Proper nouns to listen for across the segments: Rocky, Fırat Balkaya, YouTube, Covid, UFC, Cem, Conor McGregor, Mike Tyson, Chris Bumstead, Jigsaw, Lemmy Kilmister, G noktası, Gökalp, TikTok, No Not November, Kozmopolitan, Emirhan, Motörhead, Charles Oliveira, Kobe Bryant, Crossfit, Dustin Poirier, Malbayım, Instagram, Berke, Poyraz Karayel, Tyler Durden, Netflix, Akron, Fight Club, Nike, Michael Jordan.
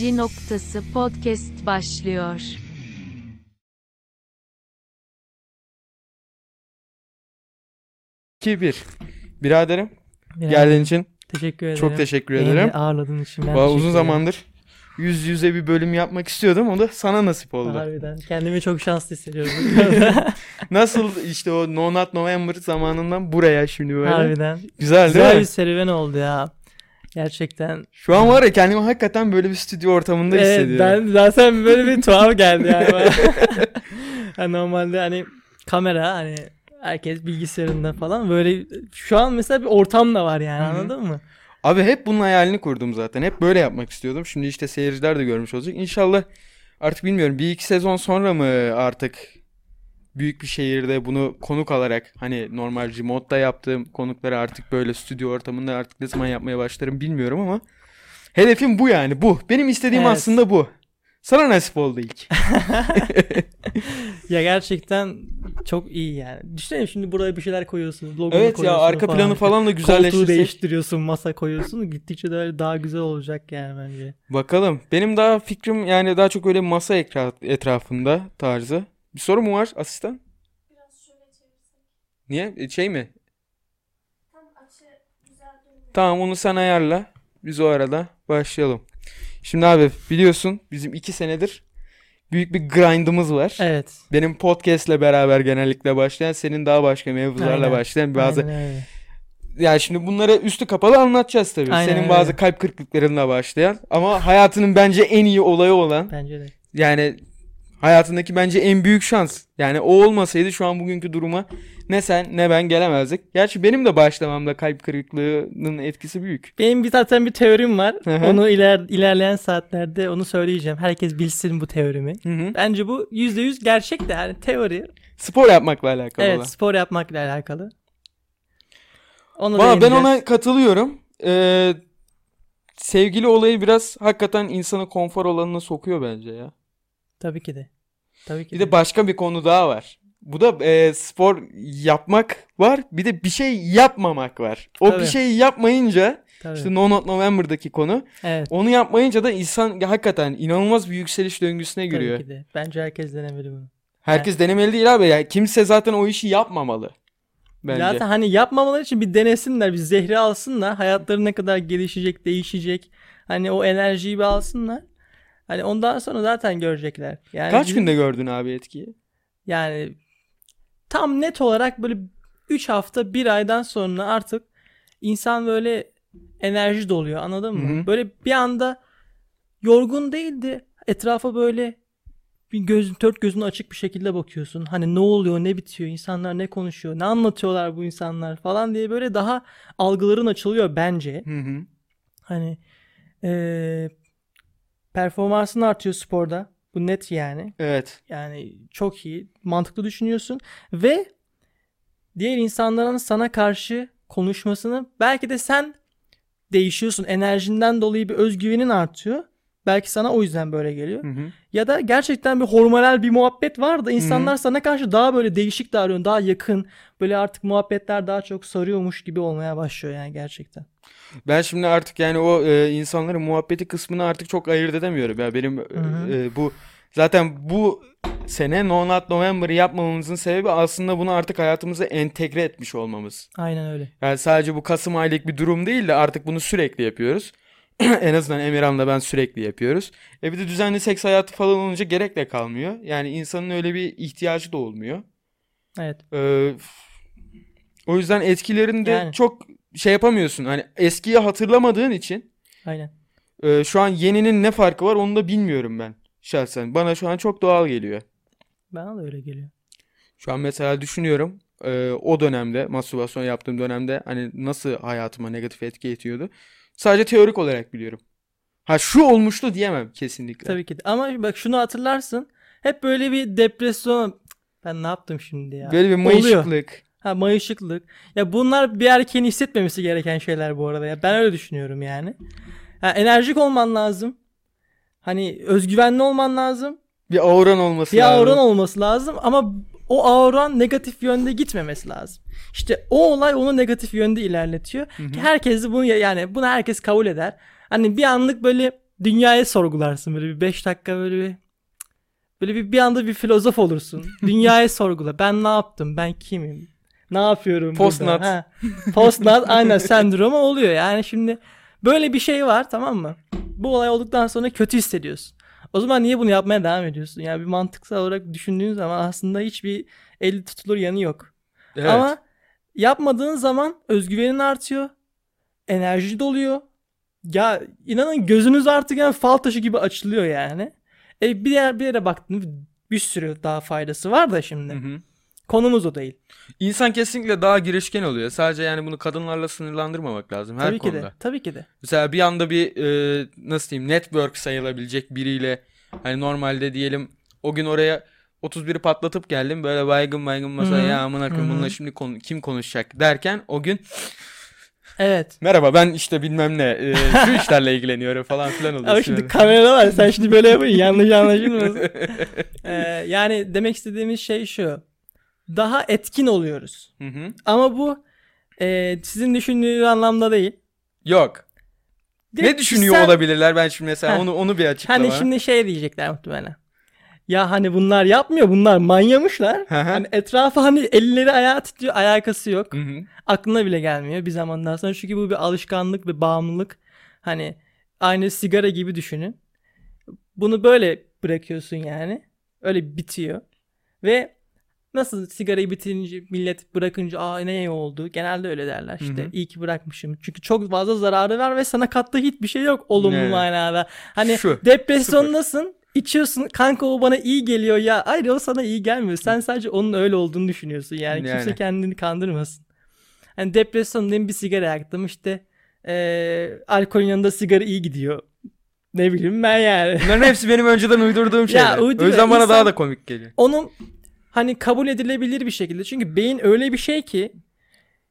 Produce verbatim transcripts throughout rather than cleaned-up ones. G noktası podcast başlıyor. iki bir Biraderim, Biraderim. Geldiğin için teşekkür ederim. Çok teşekkür ederim. Beni ağırladığın için ben Vallahi uzun zamandır yüz yüze bir bölüm yapmak istiyordum. O da sana nasip oldu. Harbiden. Kendimi çok şanslı hissediyorum. Nasıl işte o No Not November zamanından buraya şimdi böyle. Harbiden. Güzel, Güzel değil mi? Bir serüven oldu ya. Gerçekten. Şu an var ya, kendimi hakikaten böyle bir stüdyo ortamında evet, hissediyorum. Ben zaten böyle bir tuhaf geldi yani. Yani normalde hani kamera, hani herkes bilgisayarında falan, böyle şu an mesela bir ortam da var yani. Hı-hı. Anladın mı? Abi hep bunun hayalini kurdum zaten. Hep böyle yapmak istiyordum. Şimdi işte seyirciler de görmüş olacak. İnşallah artık bilmiyorum, bir iki sezon sonra mı artık büyük bir şehirde bunu konuk alarak, hani normal remote'da yaptığım konukları artık böyle stüdyo ortamında artık ne zaman yapmaya başlarım bilmiyorum ama hedefim bu yani, bu. Benim istediğim evet. Aslında bu. Sana nasip oldu ilk. Ya gerçekten çok iyi yani. Düşünsene şimdi buraya bir şeyler koyuyorsun. Logonu evet koyuyorsun ya, arka falan. Planı falan da güzelleştirsin. Koltuğu değiştiriyorsun, masa koyuyorsun. Gittikçe de daha güzel olacak yani bence. Bakalım. Benim daha fikrim yani daha çok öyle masa etraf, etrafında tarzı. Bir soru mu var asistan? Biraz şöyle çevirsin. Niye? E, şey mi? Tam açı güzel değil. Tamam, onu sen ayarla. Biz o arada başlayalım. Şimdi abi biliyorsun bizim iki senedir büyük bir grindımız var. Evet. Benim podcastle beraber genellikle başlayan, senin daha başka mevzularla başlayan bazı... Aynen öyle. Yani şimdi bunları üstü kapalı anlatacağız tabii. Aynen senin öyle. Bazı kalp kırıklıklarınla başlayan ama hayatının bence en iyi olayı olan... Bence de. Yani hayatındaki bence en büyük şans. Yani o olmasaydı şu an bugünkü duruma ne sen ne ben gelemezdik. Gerçi benim de başlamamda kalp kırıklığının etkisi büyük. Benim bir zaten bir teorim var. Hı-hı. Onu iler, ilerleyen saatlerde onu söyleyeceğim. Herkes bilsin bu teorimi. Hı-hı. Bence bu yüzde yüz gerçek de yani teori. Spor yapmakla alakalı. Evet, spor yapmakla alakalı. Onu Vallahi ben ona katılıyorum. Ee, sevgili olayı biraz hakikaten insanı konfor alanına sokuyor bence ya. Tabii ki de. Tabii ki bir de, de başka bir konu daha var. Bu da e, spor yapmak var. Bir de bir şey yapmamak var. O Tabii. bir şey yapmayınca Tabii. işte No Not November'daki konu. Evet. Onu yapmayınca da insan hakikaten inanılmaz bir yükseliş döngüsüne giriyor. Tabii ki de. Bence herkes denemeli bunu. Herkes yani. Denemeli değil abi. Yani kimse zaten o işi yapmamalı. Bence. Zaten hani yapmamaları için bir denesinler. Bir zehri alsınlar. Hayatları ne kadar gelişecek, değişecek. Hani o enerjiyi bir alsınlar. Hani ondan sonra zaten görecekler. Yani kaç bizim, günde gördün abi etkiyi? Yani tam net olarak böyle üç hafta bir aydan sonra artık insan böyle enerji doluyor, anladın mı? Hı-hı. Böyle bir anda yorgun değildi. Etrafa böyle bir göz, dört gözün açık bir şekilde bakıyorsun. Hani ne oluyor, ne bitiyor, insanlar ne konuşuyor, ne anlatıyorlar bu insanlar falan diye böyle daha algıların açılıyor bence. Hı-hı. Hani eee performansın artıyor sporda. Bu net yani. Evet. Yani çok iyi. Mantıklı düşünüyorsun. Ve diğer insanların sana karşı konuşmasını, belki de sen değişiyorsun. Enerjinden dolayı bir özgüvenin artıyor. Belki sana o yüzden böyle geliyor. Hı hı. Ya da gerçekten bir hormonal bir muhabbet var da insanlar hı hı. sana karşı daha böyle değişik davranıyor. Daha yakın. Böyle artık muhabbetler daha çok sarıyormuş gibi olmaya başlıyor yani gerçekten. Ben şimdi artık yani o e, insanların muhabbeti kısmını artık çok ayırt edemiyorum. Ya benim e, bu zaten bu sene No Not November'ı yapmamamızın sebebi aslında bunu artık hayatımıza entegre etmiş olmamız. Aynen öyle. Yani sadece bu Kasım aylık bir durum değil de artık bunu sürekli yapıyoruz. En azından Emirhan'la ben sürekli yapıyoruz. E bir de düzenli seks hayatı falan olunca gerek de kalmıyor. Yani insanın öyle bir ihtiyacı da olmuyor. Evet. Ee, o yüzden etkilerini de yani. Çok şey yapamıyorsun. Hani eskiyi hatırlamadığın için. Aynen. E, şu an yeninin ne farkı var onu da bilmiyorum ben şahsen. Bana şu an çok doğal geliyor. Bana da öyle geliyor. Şu an mesela düşünüyorum. E, o dönemde mastürbasyon yaptığım dönemde hani nasıl hayatıma negatif etki ediyordu. Sadece teorik olarak biliyorum. Ha şu olmuştu diyemem kesinlikle. Tabii ki de. Ama bak şunu hatırlarsın. Hep böyle bir depresyon. Ben ne yaptım şimdi ya? Böyle bir mayışıklık. Oluyor. Ha mayışıklık. Ya bunlar bir erkeğin hissetmemesi gereken şeyler bu arada ya. Ben öyle düşünüyorum yani. Ha, enerjik olman lazım. Hani özgüvenli olman lazım. Bir auran olması bir lazım. Bir auran olması lazım ama o auran negatif yönde gitmemesi lazım. İşte o olay onu negatif yönde ilerletiyor. Hı hı. Ki herkes bunu yani bunu herkes kabul eder. Hani bir anlık böyle dünyaya sorgularsın böyle bir beş dakika, böyle bir böyle bir bir anda bir filozof olursun. Dünyaya sorgula. Ben ne yaptım? Ben kimim? Ne yapıyorum? Postnat. Ha. Postnat aynen sendromu oluyor. Yani şimdi böyle bir şey var, tamam mı? Bu olay olduktan sonra kötü hissediyorsun. O zaman niye bunu yapmaya devam ediyorsun? Yani bir mantıksal olarak düşündüğün zaman aslında hiçbir eli tutulur yanı yok. Evet. Ama yapmadığın zaman özgüvenin artıyor. Enerji doluyor. Ya inanın gözünüz artık yani fal taşı gibi açılıyor yani. E bir yer bir yere baktın, bir sürü daha faydası var da şimdi. Hı hı. Konumuz o değil. İnsan kesinlikle daha girişken oluyor. Sadece yani bunu kadınlarla sınırlandırmamak lazım her tabii konuda. Tabii ki de. Tabii ki de. Mesela bir anda bir e, nasıl diyeyim, network sayılabilecek biriyle, hani normalde diyelim o gün oraya otuz biri patlatıp geldim böyle baygın baygın masaya, ya aman akım bununla şimdi konu, kim konuşacak derken o gün evet. Merhaba ben işte bilmem ne e, şu işlerle ilgileniyorum falan filan oluyor. Ama şimdi kamera var, sen şimdi böyle yapın yanlış anlaşılmasın. ee, yani demek istediğimiz şey şu. Daha etkin oluyoruz. Hı hı. Ama bu e, sizin düşündüğünüz anlamda değil. Yok. Direkt ne düşünüyor sen... olabilirler ben şimdi mesela ha. onu onu bir açıklama. Hani şimdi şey diyecekler muhtemelen. Ya hani bunlar yapmıyor, bunlar manyamışlar. Hı hı. Hani etrafa hani elleri ayağı titriyor, alakası yok. Hı hı. Aklına bile gelmiyor bir zamandan sonra. Çünkü bu bir alışkanlık, bir bağımlılık. Hani aynı sigara gibi düşünün. Bunu böyle bırakıyorsun yani. Öyle bitiyor. Ve nasıl sigarayı bitirince millet bırakınca aa ne iyi oldu. Genelde öyle derler işte. Hı hı. İyi ki bırakmışım. Çünkü çok fazla zararı var ve sana kattığı hiçbir şey yok olumlu evet. manada. Hani şu, depresyondasın. Süper. İçiyorsun kanka o bana iyi geliyor ya. Hayır o sana iyi gelmiyor. Sen sadece onun öyle olduğunu düşünüyorsun. Yani, yani. Kimse kendini kandırmasın. Hani depresyondayım bir sigara yaktım işte. Ee, alkolün yanında sigara iyi gidiyor. Ne bileyim ben yani. Bunların hepsi benim önceden uydurduğum şeyler. O yüzden bana daha da komik geliyor. Onun hani kabul edilebilir bir şekilde. Çünkü beyin öyle bir şey ki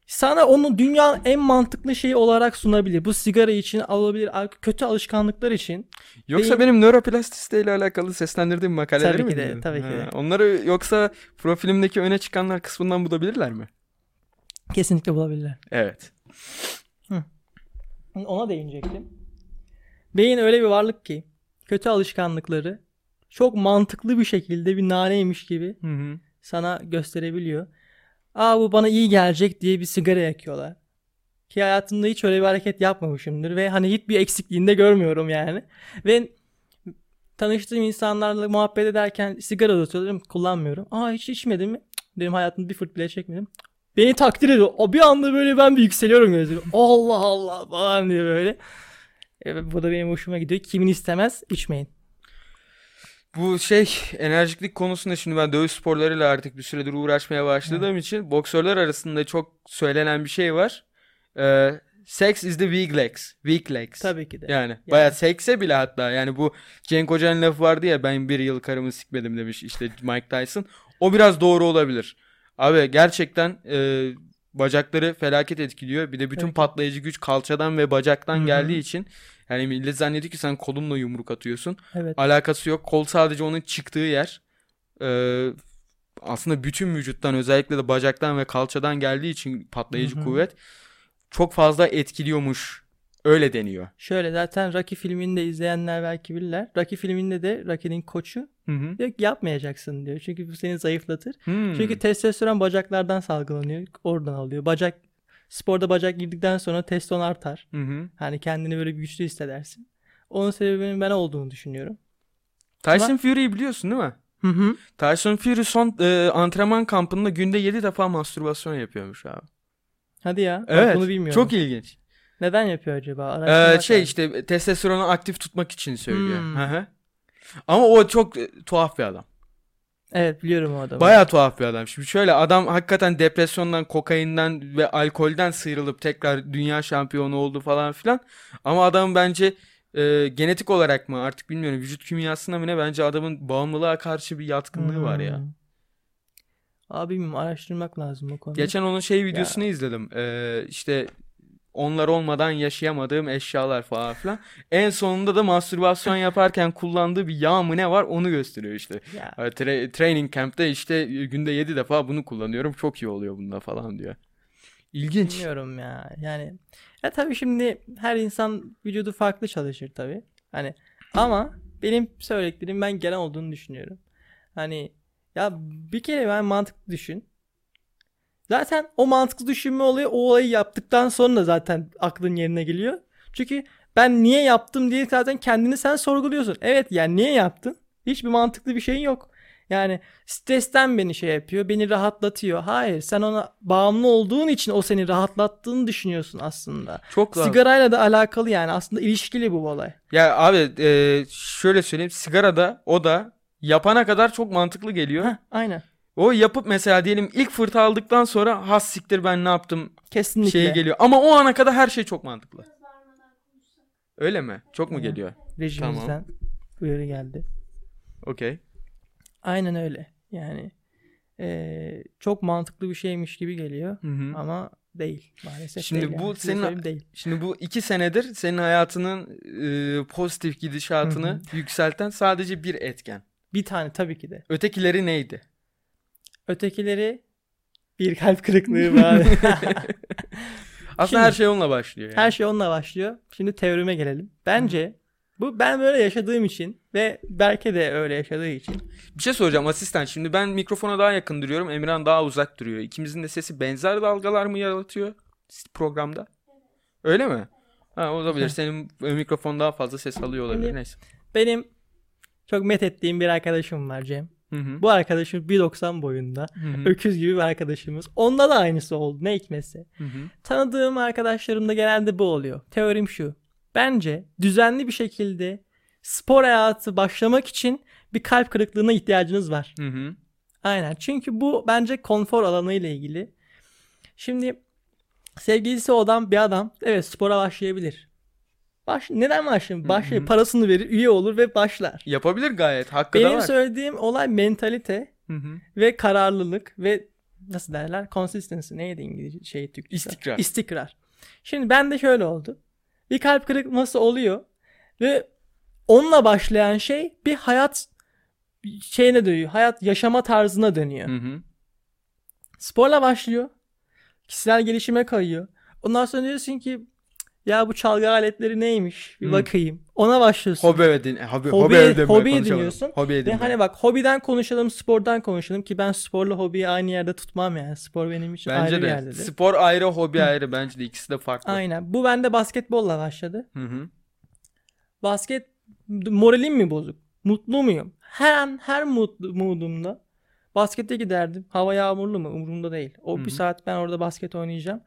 sana onu dünyanın en mantıklı şeyi olarak sunabilir. Bu sigara için alabilir, kötü alışkanlıklar için. Yoksa beyin... benim nöroplastiste ile alakalı seslendirdiğim makaleleri tabii mi de, diyorsun? Tabii ki de, tabii ki de. Onları yoksa profilimdeki öne çıkanlar kısmından bulabilirler mi? Kesinlikle bulabilirler. Evet. Hı. Ona değinecektim. Beyin öyle bir varlık ki kötü alışkanlıkları çok mantıklı bir şekilde bir naneymiş gibi hı hı. sana gösterebiliyor. Aa bu bana iyi gelecek diye bir sigara yakıyorlar. Ki hayatımda hiç öyle bir hareket yapmamışımdır. Ve hani hiçbir eksikliğini de görmüyorum yani. Ve tanıştığım insanlarla muhabbet ederken sigara uzatıyorlar. Kullanmıyorum. Aa hiç içmedim mi? Dedim hayatımda bir fırt bile çekmedim. Beni takdir ediyor. O bir anda böyle ben bir yükseliyorum gözlerim. Allah Allah falan diye böyle. E, bu da benim hoşuma gidiyor. Kimin istemez içmeyin. Bu şey enerjiklik konusunda şimdi ben dövüş sporlarıyla artık bir süredir uğraşmaya başladığım evet. için boksörler arasında çok söylenen bir şey var. Ee, sex is the weak legs. Weak legs. Tabii ki de. Yani, yani. Bayağı sekse bile hatta yani bu Cenk Hoca'nın lafı vardı ya ben bir yıl karımı sikmedim demiş işte Mike Tyson. O biraz doğru olabilir. Abi gerçekten e, bacakları felaket etkiliyor. Bir de bütün evet. patlayıcı güç kalçadan ve bacaktan Hı-hı. geldiği için yani millet zannediyor ki sen kolunla yumruk atıyorsun. Evet. Alakası yok. Kol sadece onun çıktığı yer. Ee, aslında bütün vücuttan özellikle de bacaktan ve kalçadan geldiği için patlayıcı Hı-hı. kuvvet çok fazla etkiliyormuş. Öyle deniyor. Şöyle zaten Rocky filmini de izleyenler belki bilirler. Rocky filminde de Rocky'nin koçu Hı-hı. diyor ki yapmayacaksın diyor. Çünkü bu seni zayıflatır. Hı-hı. Çünkü testosteron bacaklardan salgılanıyor. Oradan alıyor. Bacak sporda bacak girdikten sonra teston artar. Hani kendini böyle güçlü hissedersin. Onun sebebinin ben olduğunu düşünüyorum. Tyson Ama... Fury'yi biliyorsun değil mi? Hı hı. Tyson Fury son e, antrenman kampında günde yedi defa mastürbasyon yapıyormuş abi. Hadi ya. Evet. Bunu bilmiyorum. Çok ilginç. Neden yapıyor acaba? Ee, şey yani. işte testosteronu aktif tutmak için söylüyor. Hmm. Ama o çok tuhaf bir adam. Evet biliyorum o adamı. Bayağı tuhaf bir adam. Şimdi şöyle adam hakikaten depresyondan, kokainden ve alkolden sıyrılıp tekrar dünya şampiyonu oldu falan filan. Ama adam bence e, genetik olarak mı artık bilmiyorum vücut kimyasına mı ne bence adamın bağımlılığa karşı bir yatkınlığı hmm. var ya. Abi bilmiyorum araştırmak lazım o konuyu. Geçen onun şey videosunu ya. izledim. E, işte onlar olmadan yaşayamadığım eşyalar falan filan. En sonunda da mastürbasyon yaparken kullandığı bir yağ mı ne var onu gösteriyor işte. Yeah. Tra- training camp'te işte günde yedi defa bunu kullanıyorum. Çok iyi oluyor bunda falan diyor. İlginç. Bilmiyorum ya. Yani ya tabii şimdi her insan vücudu farklı çalışır tabii. Hani Ama benim söylediklerim ben genel olduğunu düşünüyorum. Hani ya bir kere ben mantıklı düşün. Zaten o mantıklı düşünme olayı o olayı yaptıktan sonra zaten aklın yerine geliyor. Çünkü ben niye yaptım diye zaten kendini sen sorguluyorsun. Evet yani niye yaptın? Hiçbir mantıklı bir şeyin yok. Yani stresten beni şey yapıyor, beni rahatlatıyor. Hayır, sen ona bağımlı olduğun için o seni rahatlattığını düşünüyorsun aslında. Çok rahat. Sigarayla da alakalı yani, aslında ilişkili bu olay. Ya abi e, şöyle söyleyeyim, sigarada o da yapana kadar çok mantıklı geliyor. Heh, aynen. O yapıp mesela diyelim ilk fırtına aldıktan sonra has siktir ben ne yaptım kesinlikle şeye geliyor. Ama o ana kadar her şey çok mantıklı. Öyle mi? Çok mu geliyor? Rejimimizden tamam. Uyarı geldi. Okey. Aynen öyle. Yani e, çok mantıklı bir şeymiş gibi geliyor. Hı-hı. Ama değil maalesef. Şimdi değil bu yani. senin değil. Şimdi bu iki senedir senin hayatının e, pozitif gidişatını Hı-hı. yükselten sadece bir etken. Bir tane tabii ki de. Ötekileri neydi? Ötekileri bir kalp kırıklığı var. Aslında şimdi, her şey onunla başlıyor. Yani. Her şey onunla başlıyor. Şimdi teorime gelelim. Bence Hı-hı. bu ben böyle yaşadığım için ve Berke de öyle yaşadığı için. Bir şey soracağım asistan. Şimdi ben mikrofona daha yakın duruyorum. Emirhan daha uzak duruyor. İkimizin de sesi benzer dalgalar mı yaratıyor programda? Öyle mi? Ha, olabilir. Senin mikrofon daha fazla ses alıyor olabilir. Neyse. Benim çok met ettiğim bir arkadaşım var Cem. Hı hı. Bu arkadaşım bir doksan boyunda. Hı hı. Öküz gibi bir arkadaşımız. Onda da aynısı oldu. Ne hikmetse. Hı hı. Tanıdığım arkadaşlarımda genelde bu oluyor. Teorim şu. Bence düzenli bir şekilde spor hayatı başlamak için bir kalp kırıklığına ihtiyacınız var. Hı hı. Aynen. Çünkü bu bence konfor alanı ile ilgili. Şimdi sevgilisi olan bir adam evet spora başlayabilir. Baş, neden başlayayım? Başlayıp parasını verir, üye olur ve başlar. Yapabilir gayet. Hakkı da var. Benim söylediğim olay mentalite hı hı. ve kararlılık ve nasıl derler? Consistency. Neydi İngilizce? Şey, Türkçe. İstikrar. İstikrar. Şimdi ben de şöyle oldu. Bir kalp kırıkması oluyor ve onunla başlayan şey bir hayat şeyine dönüyor. Hayat yaşama tarzına dönüyor. Hı hı. Sporla başlıyor. Kişisel gelişime kayıyor. Ondan sonra diyorsun ki ya bu çalgı aletleri neymiş? Bir bakayım. Hı. Ona başlıyorsun. Hobi edin. Hobi, hobi, hobi, hobi ediniyorsun. Hobi edin. Ve hani bak hobiden konuşalım, spordan konuşalım ki ben sporla hobiyi aynı yerde tutmam yani. Spor benim için bence ayrı de. Yerde. Bence de. Spor ayrı, hobi Hı. ayrı. Bence de ikisi de farklı. Aynen. Bu bende basketbolla başladı. Hı hı. Basket moralim mi bozuk? Mutlu muyum? Her an her mutlu, modumda baskete giderdim. Hava yağmurlu mu? Umurumda değil. O hı hı. bir saat ben orada basket oynayacağım.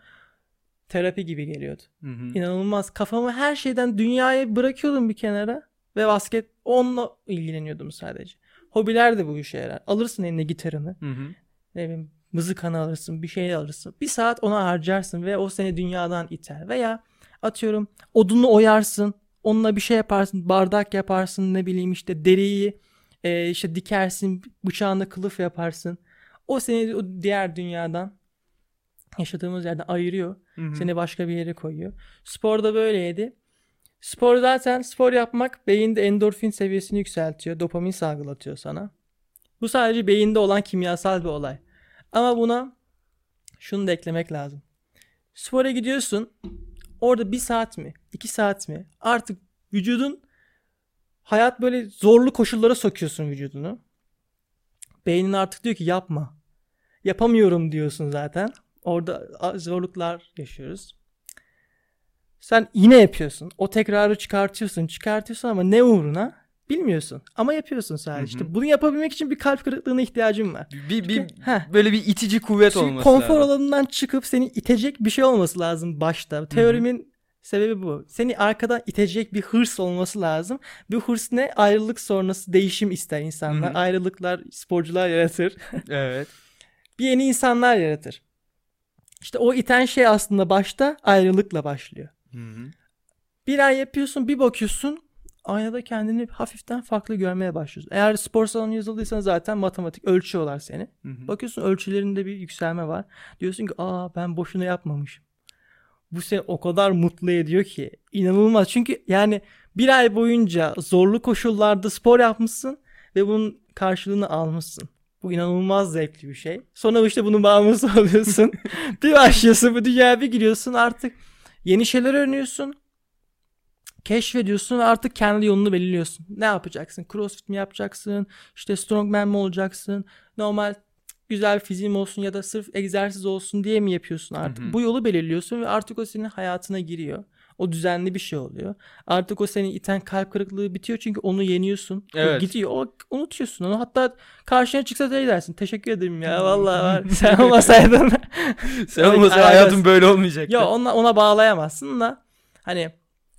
Terapi gibi geliyordu. Hı hı. İnanılmaz. Kafamı her şeyden dünyaya bırakıyordum bir kenara ve basket onunla ilgileniyordum sadece. Hobiler de bu işe yarar. Alırsın eline gitarını. Hı hı. Ne bileyim mızıkanı alırsın, bir şey alırsın. Bir saat ona harcarsın ve o seni dünyadan iter. Veya atıyorum odunu oyarsın. Onunla bir şey yaparsın. Bardak yaparsın. Ne bileyim işte deriyi e, işte dikersin. Bıçağına kılıf yaparsın. O seni o diğer dünyadan yaşadığımız yerden ayırıyor. Hı-hı. Seni başka bir yere koyuyor. Spor da böyleydi. Spor zaten spor yapmak beyinde endorfin seviyesini yükseltiyor. Dopamin salgılatıyor sana. Bu sadece beyinde olan kimyasal bir olay. Ama buna şunu da eklemek lazım. Spora gidiyorsun. Orada bir saat mi? iki saat mi? Artık vücudun hayat böyle zorlu koşullara sokuyorsun vücudunu. Beynin artık diyor ki yapma. Yapamıyorum diyorsun zaten. Orada zorluklar yaşıyoruz. Sen yine yapıyorsun. O tekrarı çıkartıyorsun. Çıkartıyorsun ama ne uğruna bilmiyorsun. Ama yapıyorsun sadece. İşte bunu yapabilmek için bir kalp kırıklığına ihtiyacın var. Bir, bir, Çünkü, böyle bir itici kuvvet olması lazım. Konfor alanından çıkıp seni itecek bir şey olması lazım başta. Teorimin Hı-hı. sebebi bu. Seni arkadan itecek bir hırs olması lazım. Bir hırs ne? Ayrılık sonrası değişim ister insanlar. Hı-hı. Ayrılıklar sporcular yaratır. Evet. Bir yeni insanlar yaratır. İşte o iten şey aslında başta ayrılıkla başlıyor. Hı hı. Bir ay yapıyorsun, bir bakıyorsun aynada kendini hafiften farklı görmeye başlıyorsun. Eğer spor salonu yazıldıysan zaten matematik ölçüyorlar seni. Hı hı. Bakıyorsun ölçülerinde bir yükselme var. Diyorsun ki aa ben boşuna yapmamışım. Bu seni o kadar mutlu ediyor ki inanılmaz. Çünkü yani bir ay boyunca zorlu koşullarda spor yapmışsın ve bunun karşılığını almışsın. Bu inanılmaz zevkli bir şey. Sonra işte bunun bağımlısı oluyorsun. Bir başlıyorsun bu dünyaya bir giriyorsun artık. Yeni şeyler öğreniyorsun. keşfediyorsun ve artık kendi yolunu belirliyorsun. Ne yapacaksın? Crossfit mi yapacaksın? İşte strongman mı olacaksın? Normal güzel bir fiziğim olsun ya da sırf egzersiz olsun diye mi yapıyorsun artık? Hı-hı. Bu yolu belirliyorsun ve artık o senin hayatına giriyor. O düzenli bir şey oluyor. Artık o seni iten kalp kırıklığı bitiyor çünkü onu yeniyorsun. Evet. Gidiyor. O, unutuyorsun onu. Hatta karşına çıksa da dersin. Teşekkür ederim ya. Vallahi var. Sen olmasaydın. Sen olmasaydın hayatım böyle olmayacaktı. Ya ona, ona bağlayamazsın da. Hani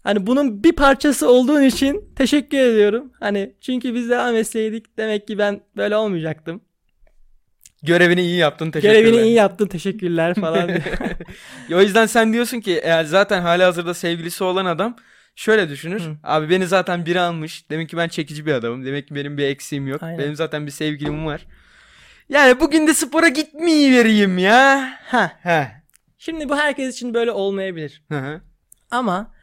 hani bunun bir parçası olduğun için teşekkür ediyorum. Hani çünkü biz devam etseydik demek ki ben böyle olmayacaktım. Görevini iyi yaptın, teşekkürler. Görevini iyi yaptın, teşekkürler falan. O yüzden sen diyorsun ki eğer zaten halihazırda sevgilisi olan adam şöyle düşünür. Hı. Abi beni zaten biri almış. Demek ki ben çekici bir adamım. Demek ki benim bir eksiğim yok. Aynen. Benim zaten bir sevgilim var. Yani bugün de spora gitmeyivereyim ya. Ha ha. Şimdi bu herkes için böyle olmayabilir. Hı hı. Ama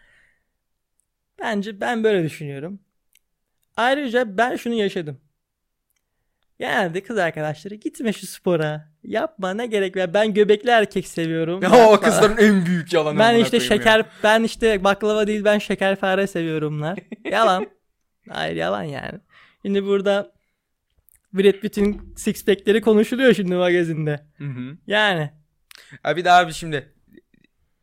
bence ben böyle düşünüyorum. Ayrıca ben şunu yaşadım. Genelde kız arkadaşları gitme şu spora. Yapma, ne gerek var. Ben göbekli erkek seviyorum. Ya o kızların en büyük yalanı. Ben işte şeker ya. Ben işte baklava değil, ben şekerpare seviyorumlar. Yalan. Hayır, yalan yani. Şimdi burada Brad Pitt'in six pack'leri konuşuluyor şimdi magazinde. Hı hı. Yani. Abi de abi şimdi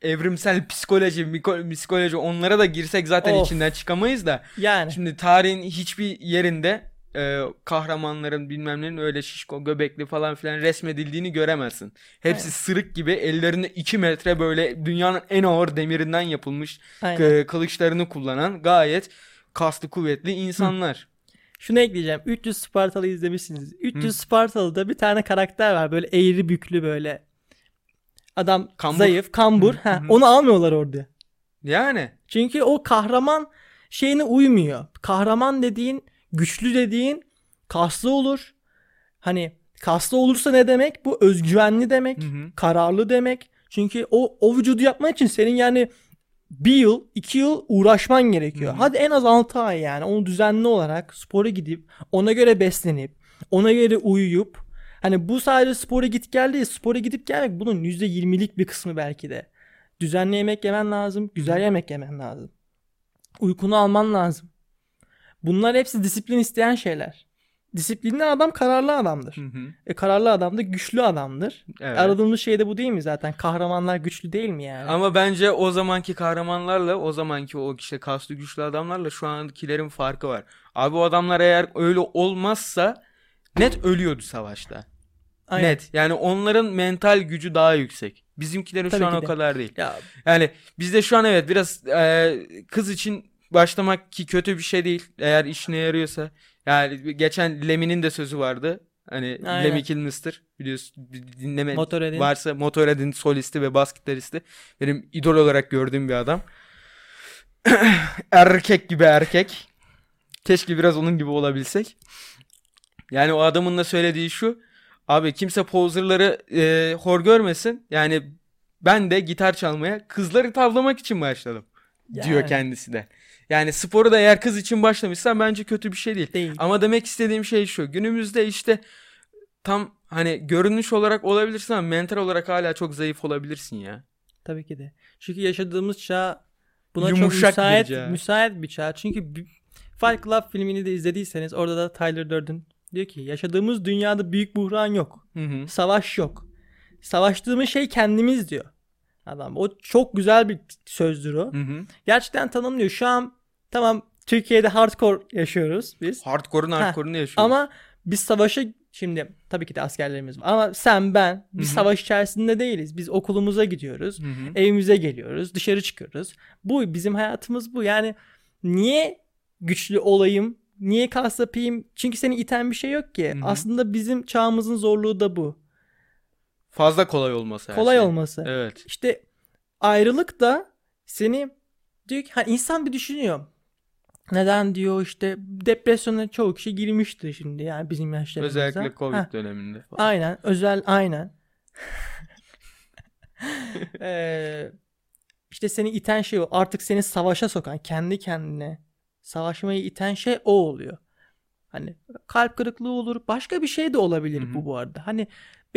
evrimsel psikoloji, miko- psikoloji onlara da girsek zaten of. içinden çıkamayız da. Yani. Şimdi tarihin hiçbir yerinde Ee, kahramanların bilmemlerin öyle şişko göbekli falan filan resmedildiğini göremezsin. Hepsi aynen. Sırık gibi ellerinde iki metre böyle dünyanın en ağır demirinden yapılmış k- kılıçlarını kullanan gayet kaslı kuvvetli insanlar. Hı. Şunu ekleyeceğim. üç yüz Spartalı izlemişsiniz. üç yüz Hı. Spartalı'da bir tane karakter var böyle eğri büklü böyle. Adam kambur. Zayıf, kambur. Hı. Heh, Hı. Onu almıyorlar orada. Yani. Çünkü o kahraman şeyine uymuyor. Kahraman dediğin, güçlü dediğin kaslı olur. Hani kaslı olursa ne demek? Bu özgüvenli demek. Hı hı. Kararlı demek. Çünkü o o vücudu yapmak için senin yani bir yıl, iki yıl uğraşman gerekiyor. Hı hı. Hadi en az altı ay yani. Onu düzenli olarak spora gidip, ona göre beslenip, ona göre uyuyup. Hani bu sadece spora git gel değil. Spora gidip gelmek bunun yüzde yirmilik bir kısmı belki de. Düzenli yemek yemen lazım. Güzel yemek yemen lazım. Uykunu alman lazım. Bunlar hepsi disiplin isteyen şeyler. Disiplinli adam kararlı adamdır. Hı hı. E, kararlı adam da güçlü adamdır. Evet. Aradığımız şey de bu değil mi zaten? Kahramanlar güçlü değil mi yani? Ama bence o zamanki kahramanlarla, o zamanki o işte kaslı güçlü adamlarla şu ankilerin farkı var. Abi o adamlar eğer öyle olmazsa net ölüyordu savaşta. Aynen. Net. Yani onların mental gücü daha yüksek. Bizimkilerin tabii şu an o de. kadar değil. Ya. Yani bizde şu an evet biraz e, kız için başlamak ki kötü bir şey değil. Eğer işine yarıyorsa. Yani geçen Lemmy'nin de sözü vardı. Hani aynen. Lemmy Kilmister biliyorsun, dinleme Motörhead varsa Motörhead'in solisti ve bas gitaristi. Benim idol olarak gördüğüm bir adam. Erkek gibi erkek. Keşke biraz onun gibi olabilsek. Yani o adamın da söylediği şu. Abi kimse poserları e, hor görmesin. Yani ben de gitar çalmaya kızları tavlamak için başladım. Yani. Diyor kendisi de. Yani sporu da eğer kız için başlamışsan bence kötü bir şey değil. değil. Ama demek istediğim şey şu. Günümüzde işte tam hani görünüş olarak olabilirsin ama mental olarak hala çok zayıf olabilirsin ya. Tabii ki de. Çünkü yaşadığımız çağ buna yumuşak çok müsait bir çağ. müsait bir çağ. Çünkü Fight Club filmini de izlediyseniz orada da Tyler Durden diyor ki yaşadığımız dünyada büyük buhran yok. Hı hı. Savaş yok. Savaştığımız şey kendimiz diyor. Adam. O çok güzel bir sözdür o. Hı hı. Gerçekten tanımlıyor. Şu an tamam Türkiye'de hardcore yaşıyoruz biz. Hardcore'un hardcore'unu yaşıyoruz. Ama biz savaşa şimdi tabii ki de askerlerimiz var. Ama sen ben biz hı hı. savaş içerisinde değiliz. Biz okulumuza gidiyoruz. Hı hı. Evimize geliyoruz. Dışarı çıkıyoruz. Bu bizim hayatımız bu. Yani niye güçlü olayım? Niye kas yapayım? Çünkü seni iten bir şey yok ki. Hı hı. Aslında bizim çağımızın zorluğu da bu. Fazla kolay olması. Kolay şey. olması. Evet. İşte ayrılık da seni diyor ki hani insan bir düşünüyor. Neden diyor işte depresyona çoğu kişi girmiştir şimdi yani bizim yaşlarımızda. Özellikle Covid ha. döneminde. Aynen. Özel aynen. ee, işte seni iten şey o. Artık seni savaşa sokan, kendi kendine savaşmayı iten şey o oluyor. Hani kalp kırıklığı olur. Başka bir şey de olabilir Hı-hı. bu bu arada. Hani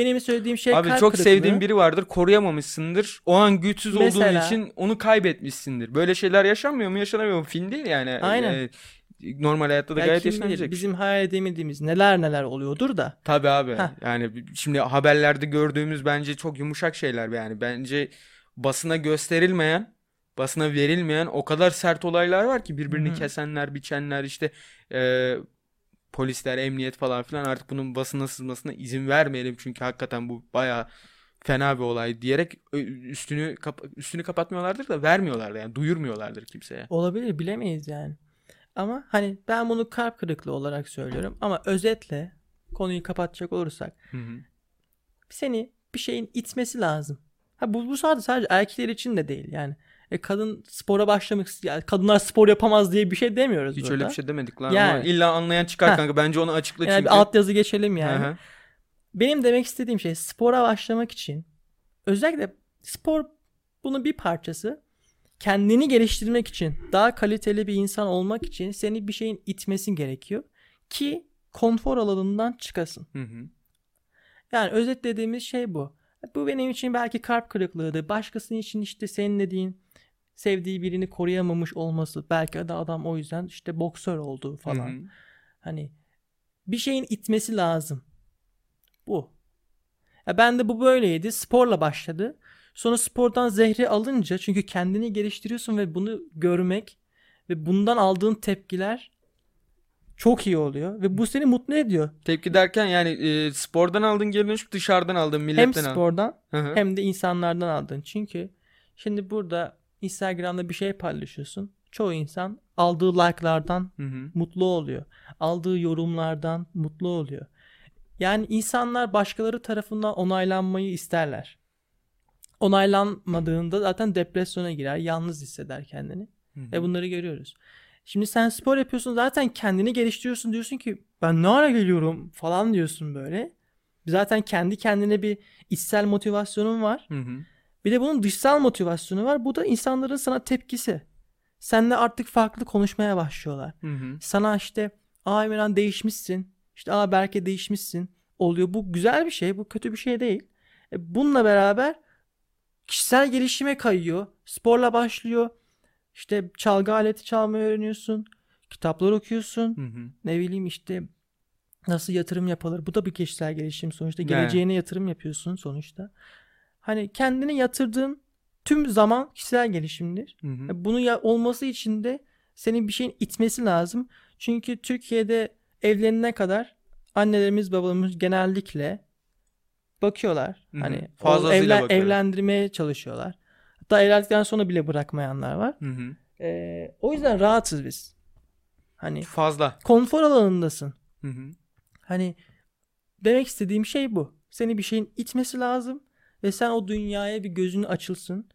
Benim söylediğim şey abi, kalp çok kırıklığı. Sevdiğin biri vardır, koruyamamışsındır. O an güçsüz mesela, olduğun için onu kaybetmişsindir. Böyle şeyler yaşanmıyor mu? Yaşanamıyor mu? Film değil yani. Aynen. E, normal hayatta da belki gayet yaşanacak. Bizim hayal edemediğimiz neler neler oluyordur da. Tabii abi. Heh. Yani şimdi haberlerde gördüğümüz bence çok yumuşak şeyler yani. Bence basına gösterilmeyen, basına verilmeyen o kadar sert olaylar var ki birbirini hmm. kesenler, biçenler, işte e, polisler, emniyet falan filan. Artık bunun basına sızmasına izin vermeyelim çünkü hakikaten bu bayağı fena bir olay diyerek üstünü kapa- üstünü kapatmıyorlardır da vermiyorlardır yani, duyurmuyorlardır kimseye. Olabilir, bilemeyiz yani. Ama hani ben bunu kalp kırıklığı olarak söylüyorum ama özetle konuyu kapatacak olursak hı hı. seni bir şeyin itmesi lazım. Ha, bu bu sadece erkekler için de değil yani. E, kadın spora başlamak istiyor. Yani kadınlar spor yapamaz diye bir şey demiyoruz hiç burada. Hiç öyle bir şey demedik lan yani. Ama illa anlayan çıkar ha. kanka. Bence onu açıkla yani çünkü. Bir alt yazı geçelim yani. Hı hı. Benim demek istediğim şey, spora başlamak için özellikle spor bunun bir parçası. Kendini geliştirmek için, daha kaliteli bir insan olmak için seni bir şeyin itmesi gerekiyor ki konfor alanından çıkasın. Hı hı. Yani özetlediğimiz şey bu. Bu benim için belki kalp kırıklığıydı. Başkasının için işte senin dediğin sevdiği birini koruyamamış olması. Belki de adam o yüzden işte boksör oldu falan. Hı hı. Hani bir şeyin itmesi lazım. Bu. Ya ben de bu böyleydi. Sporla başladı. Sonra spordan zehri alınca, çünkü kendini geliştiriyorsun ve bunu görmek ve bundan aldığın tepkiler çok iyi oluyor ve bu seni mutlu ediyor. Tepki derken yani e, spordan aldığın geri dönüş, dışarıdan aldığın, milletten hem spordan aldın. Hem de insanlardan aldın. Çünkü şimdi burada Instagram'da bir şey paylaşıyorsun. Çoğu insan aldığı like'lardan hı hı. mutlu oluyor. Aldığı yorumlardan mutlu oluyor. Yani insanlar başkaları tarafından onaylanmayı isterler. Onaylanmadığında zaten depresyona girer, yalnız hisseder kendini. Hı-hı. Ve bunları görüyoruz. Şimdi sen spor yapıyorsun, zaten kendini geliştiriyorsun, diyorsun ki ben ne ara geliyorum falan diyorsun böyle. Zaten kendi kendine bir içsel motivasyonun var. Hı-hı. Bir de bunun dışsal motivasyonu var. Bu da insanların sana tepkisi. Seninle artık farklı konuşmaya başlıyorlar. Hı-hı. Sana işte aa Emirhan değişmişsin, işte aa Berke değişmişsin oluyor. Bu güzel bir şey, bu kötü bir şey değil. E, bununla beraber kişisel gelişime kayıyor. Sporla başlıyor. İşte çalgı aleti çalmayı öğreniyorsun. Kitaplar okuyorsun. Hı hı. Ne bileyim işte nasıl yatırım yapılır. Bu da bir kişisel gelişim sonuçta. Geleceğine yani yatırım yapıyorsun sonuçta. Hani kendine yatırdığın tüm zaman kişisel gelişimdir. Hı hı. Bunu ya- olması için de senin bir şeyin itmesi lazım. Çünkü Türkiye'de evlenene kadar annelerimiz, babalarımız genellikle bakıyorlar. Hı-hı. Hani evlen, evlendirmeye çalışıyorlar. Hatta evlendikten sonra bile bırakmayanlar var. Ee, o yüzden rahatsız biz. Hani fazla konfor alanındasın. Hı-hı. Hani demek istediğim şey bu. Seni bir şeyin itmesi lazım ve sen o dünyaya bir gözünün açılsın.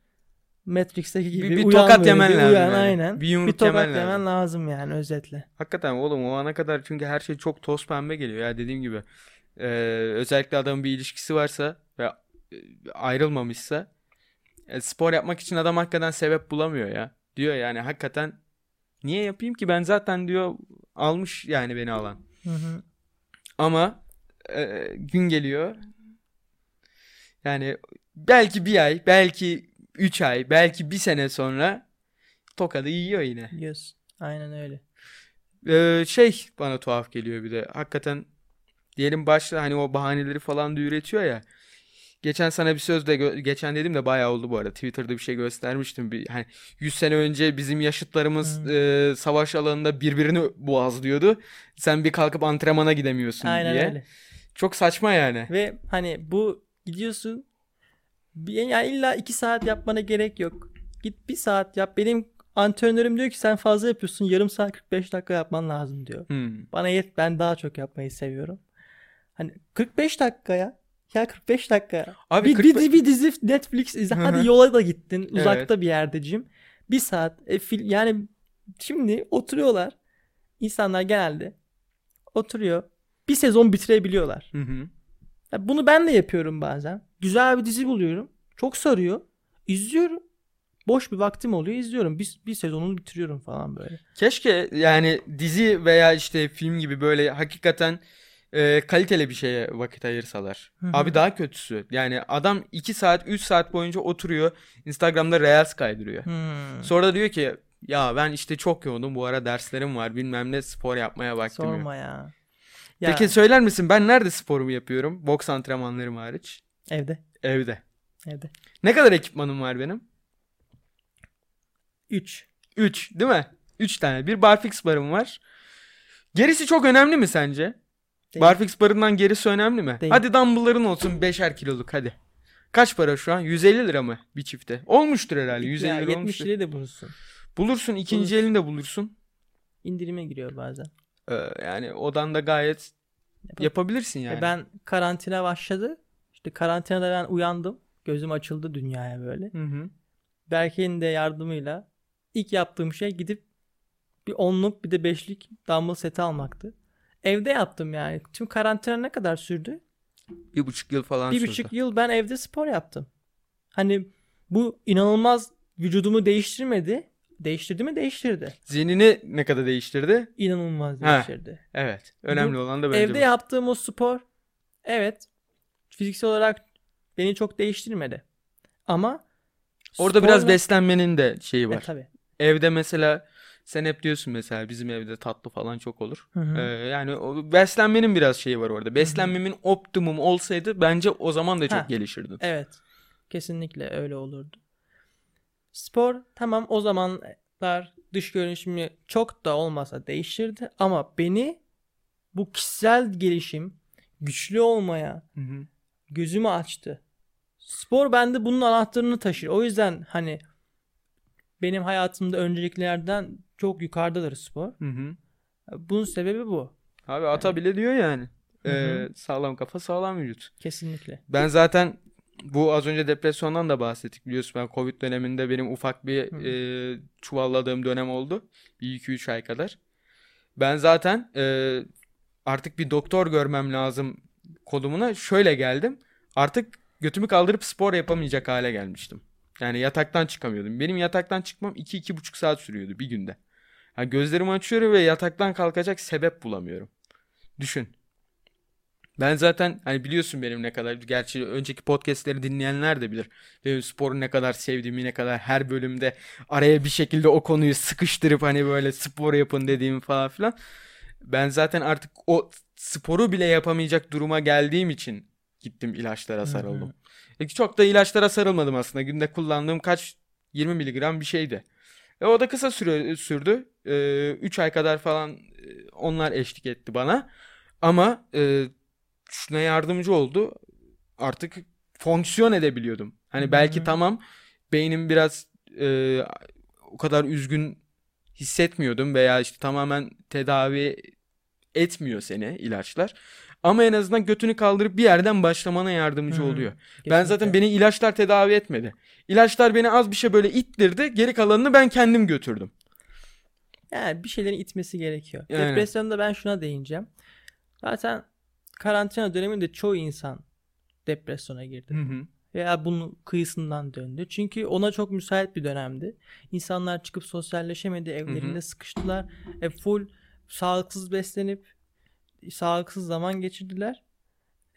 Matrix'teki gibi bir, bir uyan, tokat yemen bir lazım. Uyan, yani. Aynen. Bir yumruk bir tokat yemen, yemen lazım. lazım yani özetle. Hakikaten oğlum, o ana kadar çünkü her şey çok toz pembe geliyor ya, dediğim gibi. Ee, özellikle adamın bir ilişkisi varsa ve ayrılmamışsa, spor yapmak için adam hakikaten sebep bulamıyor ya. Diyor yani hakikaten niye yapayım ki, ben zaten diyor almış yani beni alan. Hı hı. Ama e, gün geliyor yani, belki bir ay, belki üç ay, belki bir sene sonra tokadı yiyor yine. Yes, aynen öyle. Ee, şey bana tuhaf geliyor bir de hakikaten. Diyelim başta hani o bahaneleri falan da üretiyor ya. Geçen sana bir söz de gö- geçen dedim de bayağı oldu bu arada. Twitter'da bir şey göstermiştim. Bir, hani yüz sene önce bizim yaşıtlarımız hmm. e, savaş alanında birbirini boğazlıyordu. Sen bir kalkıp antrenmana gidemiyorsun aynen diye. Öyle. Çok saçma yani. Ve hani bu gidiyorsun yani illa iki saat yapmana gerek yok. Git bir saat yap. Benim antrenörüm diyor ki sen fazla yapıyorsun. Yarım saat kırk beş dakika yapman lazım diyor. Hmm. Bana yet, ben daha çok yapmayı seviyorum. Hani kırk beş dakika ya. Ya kırk beş dakika ya. Abi bir, kırk beş... bir, bir dizi Netflix izle. Hadi yola da gittin. Uzakta evet. Bir yerdeciğim. Bir saat. E, film, yani şimdi oturuyorlar. İnsanlar genelde oturuyor. Bir sezon bitirebiliyorlar. Hı hı. Ya bunu ben de yapıyorum bazen. Güzel bir dizi buluyorum. Çok sarıyor. İzliyorum. Boş bir vaktim oluyor. İzliyorum. Bir, bir sezonunu bitiriyorum falan böyle. Keşke yani dizi veya işte film gibi böyle hakikaten e, kaliteli bir şeye vakit ayırsalar. Hı-hı. Abi daha kötüsü. Yani adam iki saat üç saat boyunca oturuyor. Instagram'da Reels kaydırıyor. Hı-hı. Sonra da diyor ki ya ben işte çok yoğundum bu ara, derslerim var bilmem ne, spor yapmaya vaktim yok. Sorma ya. ya. Peki söyler misin ben nerede sporumu yapıyorum? Boks antrenmanlarım hariç. Evde. Evde. Evde. Ne kadar ekipmanım var benim? Üç. Üç değil mi? Üç tane. Bir barfix barım var. Gerisi çok önemli mi sence? Değil. Barfix barından gerisi önemli mi? Değil. Hadi dumbbellların olsun beşer kiloluk hadi. Kaç para şu an? yüz elli lira mı bir çifte? Olmuştur herhalde. yüz elli lira yetmiş liraya da bulursun. Bulursun. ikinci elini de bulursun. İndirime giriyor bazen. Ee, yani odanda gayet Yapab- yapabilirsin yani. E ben karantina başladı. İşte karantinada ben uyandım. Gözüm açıldı dünyaya böyle. Hı hı. Berke'nin de yardımıyla ilk yaptığım şey gidip bir onluk bir de beşlik dumbbell seti almaktı. Evde yaptım yani. Tüm karantina ne kadar sürdü? Bir buçuk yıl falan bir sürdü. Bir buçuk yıl ben evde spor yaptım. Hani bu inanılmaz vücudumu değiştirmedi. Değiştirdi mi? Değiştirdi. Zihnini ne kadar değiştirdi? İnanılmaz değiştirdi. Ha, evet. Önemli bu, olan da bence evde bu. Yaptığım o spor evet fiziksel olarak beni çok değiştirmedi. Ama orada sporla... biraz beslenmenin de şeyi var. E, tabii. Evde mesela sen hep diyorsun mesela bizim evde tatlı falan çok olur. Ee, yani o beslenmenin biraz şeyi var orada. Beslenmemin Hı-hı. optimum olsaydı bence o zaman da çok ha, gelişirdin. Evet. Kesinlikle öyle olurdu. Spor tamam o zamanlar dış görünüşümü çok da olmasa değiştirdi ama beni bu kişisel gelişim, güçlü olmaya hı hı. gözümü açtı. Spor bende bunun anahtarını taşır. O yüzden hani benim hayatımda önceliklerden çok yukarıdadır spor. Hı hı. Bunun sebebi bu. Abi ata yani. Bile diyor yani. Ee, sağlam kafa sağlam vücut. Kesinlikle. Ben zaten bu az önce depresyondan da bahsettik biliyorsun. Ben Covid döneminde benim ufak bir e, çuvalladığım dönem oldu. Bir iki üç ay kadar. Ben zaten e, artık bir doktor görmem lazım konumuna şöyle geldim. Artık götümü kaldırıp spor yapamayacak hale gelmiştim. Yani yataktan çıkamıyordum. Benim yataktan çıkmam iki iki buçuk saat sürüyordu bir günde. Yani gözlerimi açıyorum ve yataktan kalkacak sebep bulamıyorum. Düşün. Ben zaten hani biliyorsun benim ne kadar, gerçi önceki podcastleri dinleyenler de bilir. Benim sporu ne kadar sevdiğimi, ne kadar her bölümde araya bir şekilde o konuyu sıkıştırıp hani böyle spor yapın dediğimi falan filan. Ben zaten artık o sporu bile yapamayacak duruma geldiğim için gittim ilaçlara sarıldım. E çok da ilaçlara sarılmadım aslında. Günde kullandığım kaç yirmi miligram bir şeydi. E o da kısa süre sürdü. üç e, ay kadar falan onlar eşlik etti bana. Ama e, şuna yardımcı oldu. Artık fonksiyon edebiliyordum. Hani Hı-hı. belki tamam beynim biraz e, o kadar üzgün hissetmiyordum veya işte tamamen tedavi etmiyor seni ilaçlar. Ama en azından götünü kaldırıp bir yerden başlamana yardımcı Hı-hı. oluyor. Kesinlikle. Ben zaten beni ilaçlar tedavi etmedi. İlaçlar beni az bir şey böyle ittirdi. Geri kalanını ben kendim götürdüm. Yani bir şeylerin itmesi gerekiyor. Yani. Depresyonda ben şuna değineceğim. Zaten karantina döneminde çoğu insan depresyona girdi. Hı hı. Veya bunun kıyısından döndü. Çünkü ona çok müsait bir dönemdi. İnsanlar çıkıp sosyalleşemedi. Evlerinde hı hı. sıkıştılar. E full sağlıksız beslenip sağlıksız zaman geçirdiler.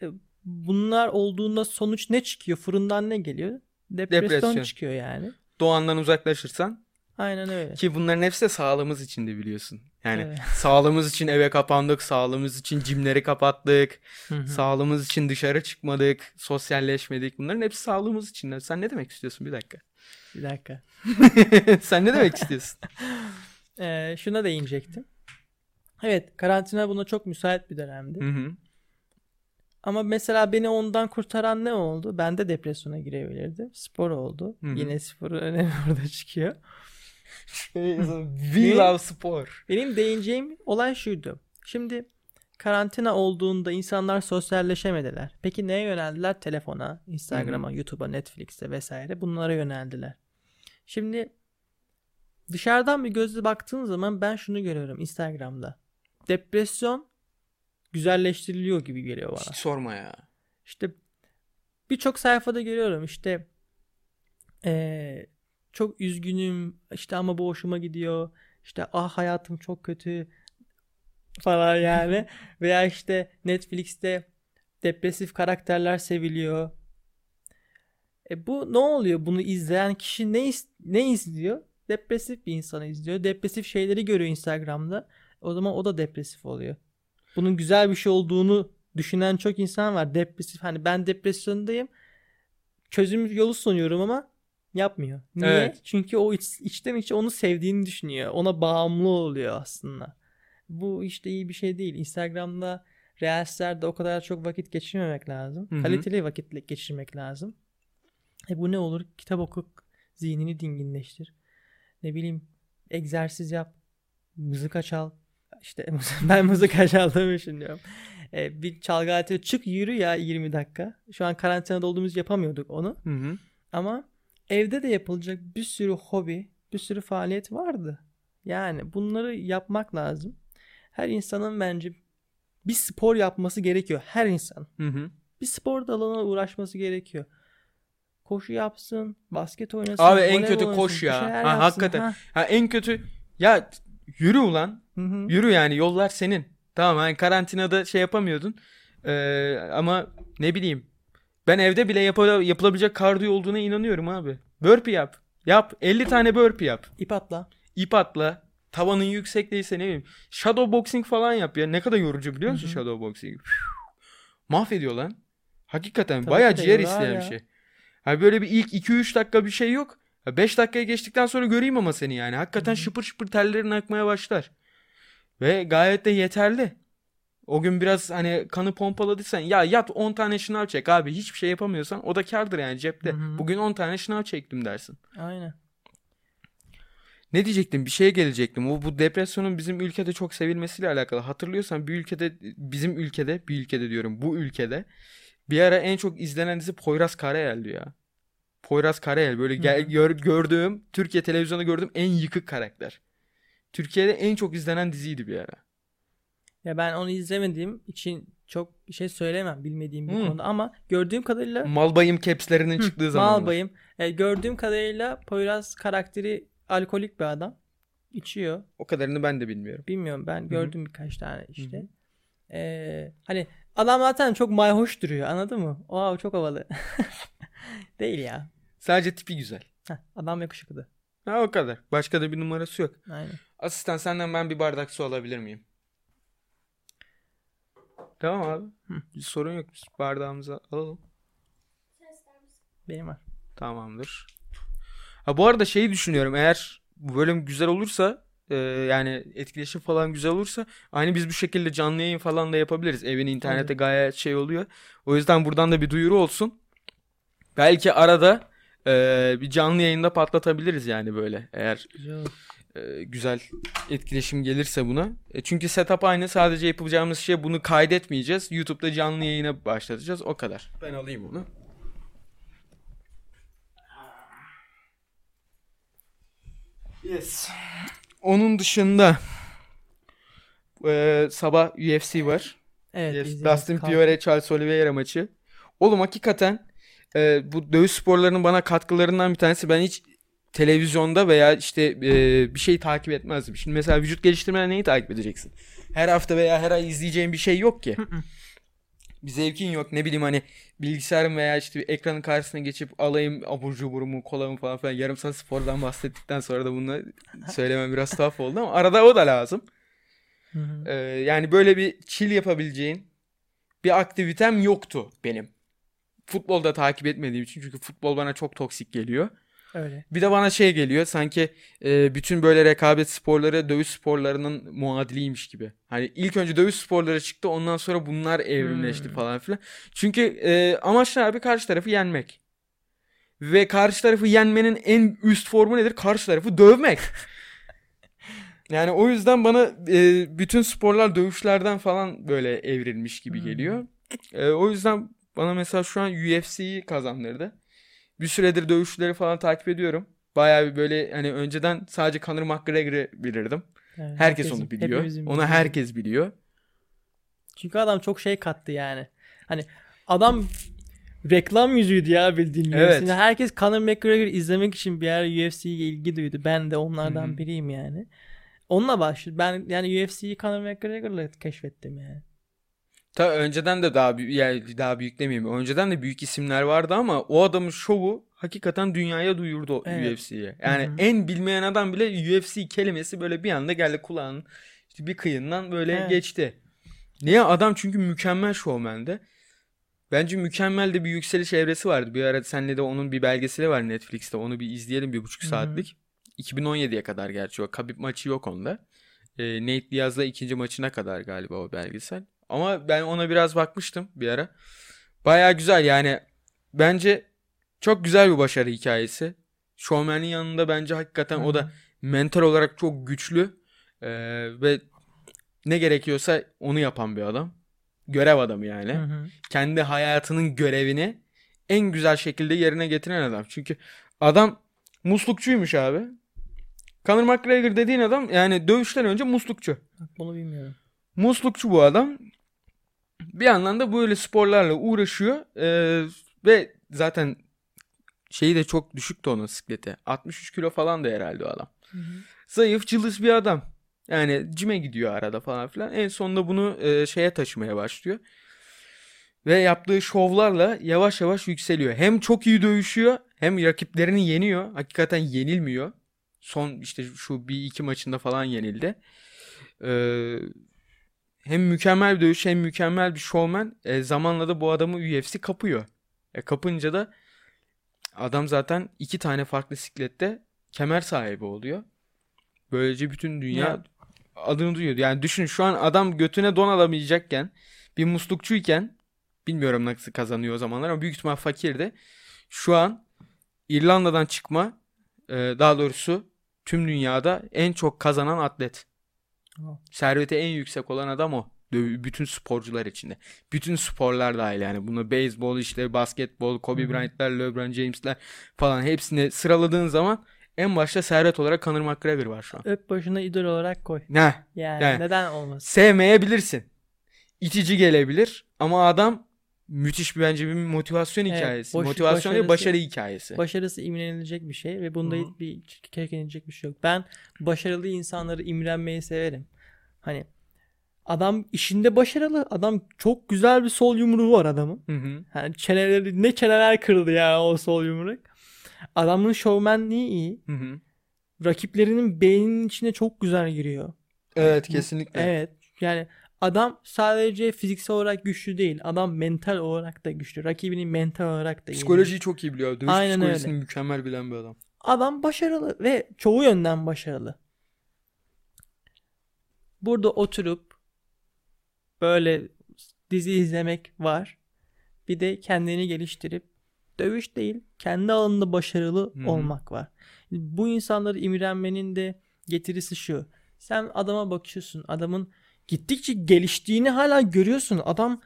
E bunlar olduğunda sonuç ne çıkıyor? Fırından ne geliyor? Depresyon, Depresyon. çıkıyor yani. Doğandan uzaklaşırsan. Aynen öyle. Ki bunların hepsi de sağlığımız için de biliyorsun. Yani evet. sağlığımız için eve kapandık, sağlığımız için jimleri kapattık, Hı-hı. sağlığımız için dışarı çıkmadık, sosyalleşmedik. Bunların hepsi sağlığımız için. Sen ne demek istiyorsun? Bir dakika. Bir dakika. Sen ne demek istiyorsun? ee, şuna değinecektim. Evet, karantina buna çok müsait bir dönemdi. Hı-hı. Ama mesela beni ondan kurtaran ne oldu? Ben de depresyona girebilirdim. Spor oldu. Hı-hı. Yine sporu önemli burada çıkıyor. We love spor. Benim değineceğim olay şuydu. Şimdi karantina olduğunda insanlar sosyalleşemediler. Peki neye yöneldiler? Telefona, Instagram'a, YouTube'a, Netflix'e vesaire bunlara yöneldiler. Şimdi dışarıdan bir gözle baktığın zaman ben şunu görüyorum Instagram'da. Depresyon güzelleştiriliyor gibi geliyor bana. Hiç sorma ya. İşte birçok sayfada görüyorum işte eee çok üzgünüm işte ama bu hoşuma gidiyor. İşte ah hayatım çok kötü. falan yani. Veya işte Netflix'te depresif karakterler seviliyor. E bu ne oluyor? Bunu izleyen kişi ne is- ne izliyor? Depresif bir insanı izliyor. Depresif şeyleri görüyor Instagram'da. O zaman o da depresif oluyor. Bunun güzel bir şey olduğunu düşünen çok insan var. Depresif, hani ben depresyondayım, çözüm yolu sunuyorum ama yapmıyor. Niye? Evet. Çünkü o iç, içten içe onu sevdiğini düşünüyor. Ona bağımlı oluyor aslında. Bu işte iyi bir şey değil. Instagram'da, Reels'lerde o kadar çok vakit geçirmemek lazım. Hı-hı. Kaliteli vakit geçirmek lazım. E bu ne olur? Kitap oku, zihnini dinginleştir. Ne bileyim, egzersiz yap, müzik çal. İşte ben müzik çaldığımı düşünüyorum. E, bir çalgı aleti, çık yürü ya yirmi dakika. Şu an karantinada olduğumuz yapamıyorduk onu. Hı-hı. Ama evde de yapılacak bir sürü hobi, bir sürü faaliyet vardı. Yani bunları yapmak lazım. Her insanın bence bir spor yapması gerekiyor. Her insan. Hı hı. Bir spor dalına uğraşması gerekiyor. Koşu yapsın, basket oynasın. Abi en kötü oynasın, koş ya. Ha, yapsın, hakikaten. Ha. Ha, en kötü ya, yürü ulan. Hı hı. Yürü yani, yollar senin. Tamam hani karantinada şey yapamıyordun. Ee, ama ne bileyim. Ben evde bile yap- yapılabilecek kardiyo olduğuna inanıyorum abi. Burpee yap. Yap. elli tane burpee yap. İp atla. İp atla. Tavanın yüksek değilse ne bileyim. Shadow boxing falan yap ya. Ne kadar yorucu biliyor musun? Hı-hı. Shadow boxing? Mahvediyor lan. Hakikaten tabii, bayağı ciğer isteyen bir şey. Hani böyle bir ilk iki üç dakika bir şey yok. beş dakikaya geçtikten sonra göreyim ama seni yani. Hakikaten Hı-hı. şıpır şıpır tellerin akmaya başlar. Ve gayet de yeterli. O gün biraz hani kanı pompaladıysan ya yat on tane şınav çek abi, hiçbir şey yapamıyorsan o da kârdır yani, cepte. Hı-hı. Bugün on tane şınav çektim dersin. Aynen. Ne diyecektim? Bir şeye gelecektim. O, bu depresyonun bizim ülkede çok sevilmesiyle alakalı. Hatırlıyorsan bir ülkede, bizim ülkede, bir ülkede diyorum, bu ülkede bir ara en çok izlenen dizi Poyraz Karayel'di ya. Poyraz Karayel böyle gel, gör, gördüğüm, Türkiye televizyonda gördüğüm en yıkık karakter. Türkiye'de en çok izlenen diziydi bir ara. Ya ben onu izlemediğim için çok şey söylemem bilmediğim bir hmm. konuda ama gördüğüm kadarıyla Malbayım caps'lerinin çıktığı zamanlar. Malbayım. E, gördüğüm kadarıyla Poyraz karakteri alkolik bir adam. İçiyor. O kadarını ben de bilmiyorum. Bilmiyorum ben. Hı-hı. Gördüm birkaç tane işte. Ee, hani adam zaten çok mayhoş duruyor, anladın mı? Oha, çok havalı. Değil ya. Sadece tipi güzel. Heh, adam yakışıklı. Ha, o kadar. Başka da bir numarası yok. Aynen. Asistan, senden ben bir bardak su alabilir miyim? Tamam abi. Hı. Bir sorun yok. Biz bardağımızı alalım. Benim var. Tamamdır. Ha, bu arada şeyi düşünüyorum, eğer bu bölüm güzel olursa e, yani etkileşim falan güzel olursa aynı biz bu şekilde canlı yayın falan da yapabiliriz. Evin internete Aynen. gayet şey oluyor. O yüzden buradan da bir duyuru olsun. Belki arada e, bir canlı yayında patlatabiliriz yani böyle, eğer e, güzel etkileşim gelirse buna. E, çünkü setup aynı, sadece yapacağımız şey bunu kaydetmeyeceğiz. YouTube'da canlı yayına başlatacağız, o kadar. Ben alayım bunu. Yes. Onun dışında e, sabah U F C var. Evet, yes, Dustin Poirier Charles Oliveira maçı. Oğlum hakikaten e, bu dövüş sporlarının bana katkılarından bir tanesi. Ben hiç televizyonda veya işte e, bir şey takip etmezdim. Şimdi mesela vücut geliştirmeden neyi takip edeceksin? Her hafta veya her ay izleyeceğin bir şey yok ki. Bir zevkin yok, ne bileyim hani bilgisayarım veya işte ekranın karşısına geçip alayım abur cuburumu, kolamı falan filan. Yarım saat spordan bahsettikten sonra da bunu söylemem biraz tuhaf oldu ama arada o da lazım. ee, yani böyle bir chill yapabileceğin bir aktivitem yoktu benim. Futbolda takip etmediğim için, çünkü futbol bana çok toksik geliyor. Öyle. Bir de bana şey geliyor sanki e, bütün böyle rekabet sporları dövüş sporlarının muadiliymiş gibi. Hani ilk önce dövüş sporları çıktı, ondan sonra bunlar evrimleşti hmm. falan filan. Çünkü e, amaçlar abi karşı tarafı yenmek. Ve karşı tarafı yenmenin en üst formu nedir? Karşı tarafı dövmek. Yani o yüzden bana e, bütün sporlar dövüşlerden falan böyle evrilmiş gibi geliyor. Hmm. E, o yüzden bana mesela şu an U F C'yi kazandırdı. Bir süredir dövüşçüleri falan takip ediyorum. Bayağı bir böyle hani önceden sadece Conor McGregor'ı bilirdim. Evet, herkes, herkes onu biliyor. Onu biliyor. Herkes biliyor. Çünkü adam çok şey kattı yani. Hani adam reklam yüzüydü ya bildiğin. Evet. U F C'de. Herkes Conor McGregor'ı izlemek için bir yer U F C'ye ilgi duydu. Ben de onlardan Hı-hı. biriyim yani. Onunla başladım. Ben yani U F C'yi Conor McGregor'la keşfettim yani. Tabii önceden de daha büyük, yani daha büyük demeyeyim. Önceden de büyük isimler vardı ama o adamın şovu hakikaten dünyaya duyurdu, evet. U F C'ye. Yani Hı-hı. en bilmeyen adam bile U F C kelimesi böyle bir anda geldi kulağının işte bir kıyından böyle evet. geçti. Niye? Adam çünkü mükemmel şovmendi. Bence mükemmel de bir yükseliş evresi vardı. Bir ara seninle de onun bir belgeseli var Netflix'te. Onu bir izleyelim, bir buçuk saatlik. Hı-hı. iki bin on yediye kadar gerçi o. Khabib maçı yok onda. E, Nate Diaz'la ikinci maçına kadar galiba o belgesel. Ama ben ona biraz bakmıştım bir ara. Bayağı güzel yani. Bence çok güzel bir başarı hikayesi. Showman'in yanında bence hakikaten Hı-hı. o da mental olarak çok güçlü. E, ve ne gerekiyorsa onu yapan bir adam. Görev adamı yani. Hı hı. Kendi hayatının görevini en güzel şekilde yerine getiren adam. Çünkü adam muslukçuymuş abi. Conor McGregor dediğin adam yani dövüşten önce muslukçu. Bunu bilmiyorum. Muslukçu bu adam. Bir yandan da böyle sporlarla uğraşıyor. Ee, ve zaten şeyi de çok düşüktü onun sikleti. altmış üç kilo falan da herhalde o adam. Hı hı. Zayıf cılız bir adam. Yani cime gidiyor arada falan filan. En sonunda bunu e, şeye taşımaya başlıyor. Ve yaptığı şovlarla yavaş yavaş yükseliyor. Hem çok iyi dövüşüyor hem rakiplerini yeniyor. Hakikaten yenilmiyor. Son işte şu bir iki maçında falan yenildi. Ee, hem mükemmel bir dövüş hem mükemmel bir şovmen. E, zamanla da bu adamı U F C kapıyor. E, kapınca da adam zaten iki tane farklı siklette kemer sahibi oluyor. Böylece bütün dünya ya. Adını duyuyordu. Yani düşün, şu an adam götüne don alamayacakken, bir muslukçuyken, bilmiyorum nasıl kazanıyor o zamanlar ama büyük ihtimal fakirdi. Şu an İrlanda'dan çıkma, daha doğrusu tüm dünyada en çok kazanan atlet. Ha. Serveti en yüksek olan adam o. Bütün sporcular içinde. Bütün sporlar dahil yani. Bunu beyzbol işte, basketbol, Kobe Bryant'lar, LeBron James'ler falan hepsini sıraladığın zaman en başta servet olarak Conor McGregor var şu an. Öp başına idol olarak koy. Ne? Yani, yani neden olmaz? Sevmeyebilirsin. İtici gelebilir ama adam müthiş bir, bence bir motivasyon evet, hikayesi. Boş, motivasyon ve başarı hikayesi. Başarısı imrenilecek bir şey ve bunda Hı-hı. bir keklenecek bir şey yok. Ben başarılı insanları imrenmeyi severim. Hani adam işinde başarılı. Adam çok güzel bir sol yumruğu var adamın. Yani çeneleri, ne çeneler kırıldı ya o sol yumruk. Adamın şovmenliği iyi. Hı hı. Rakiplerinin beyninin içine çok güzel giriyor. Evet, kesinlikle. Evet. Yani adam sadece fiziksel olarak güçlü değil. Adam mental olarak da güçlü. Rakibini mental olarak da. Psikolojiyi iyi. Çok iyi biliyor. Dövüş Aynen psikolojisini öyle. Mükemmel bilen bir adam. Adam başarılı ve çoğu yönden başarılı. Burada oturup böyle dizi izlemek var. Bir de kendini geliştirip dövüş değil, kendi alanında başarılı hmm. olmak var. Bu insanları imrenmenin de getirisi şu. Sen adama bakıyorsun. Adamın gittikçe geliştiğini hala görüyorsun. Adam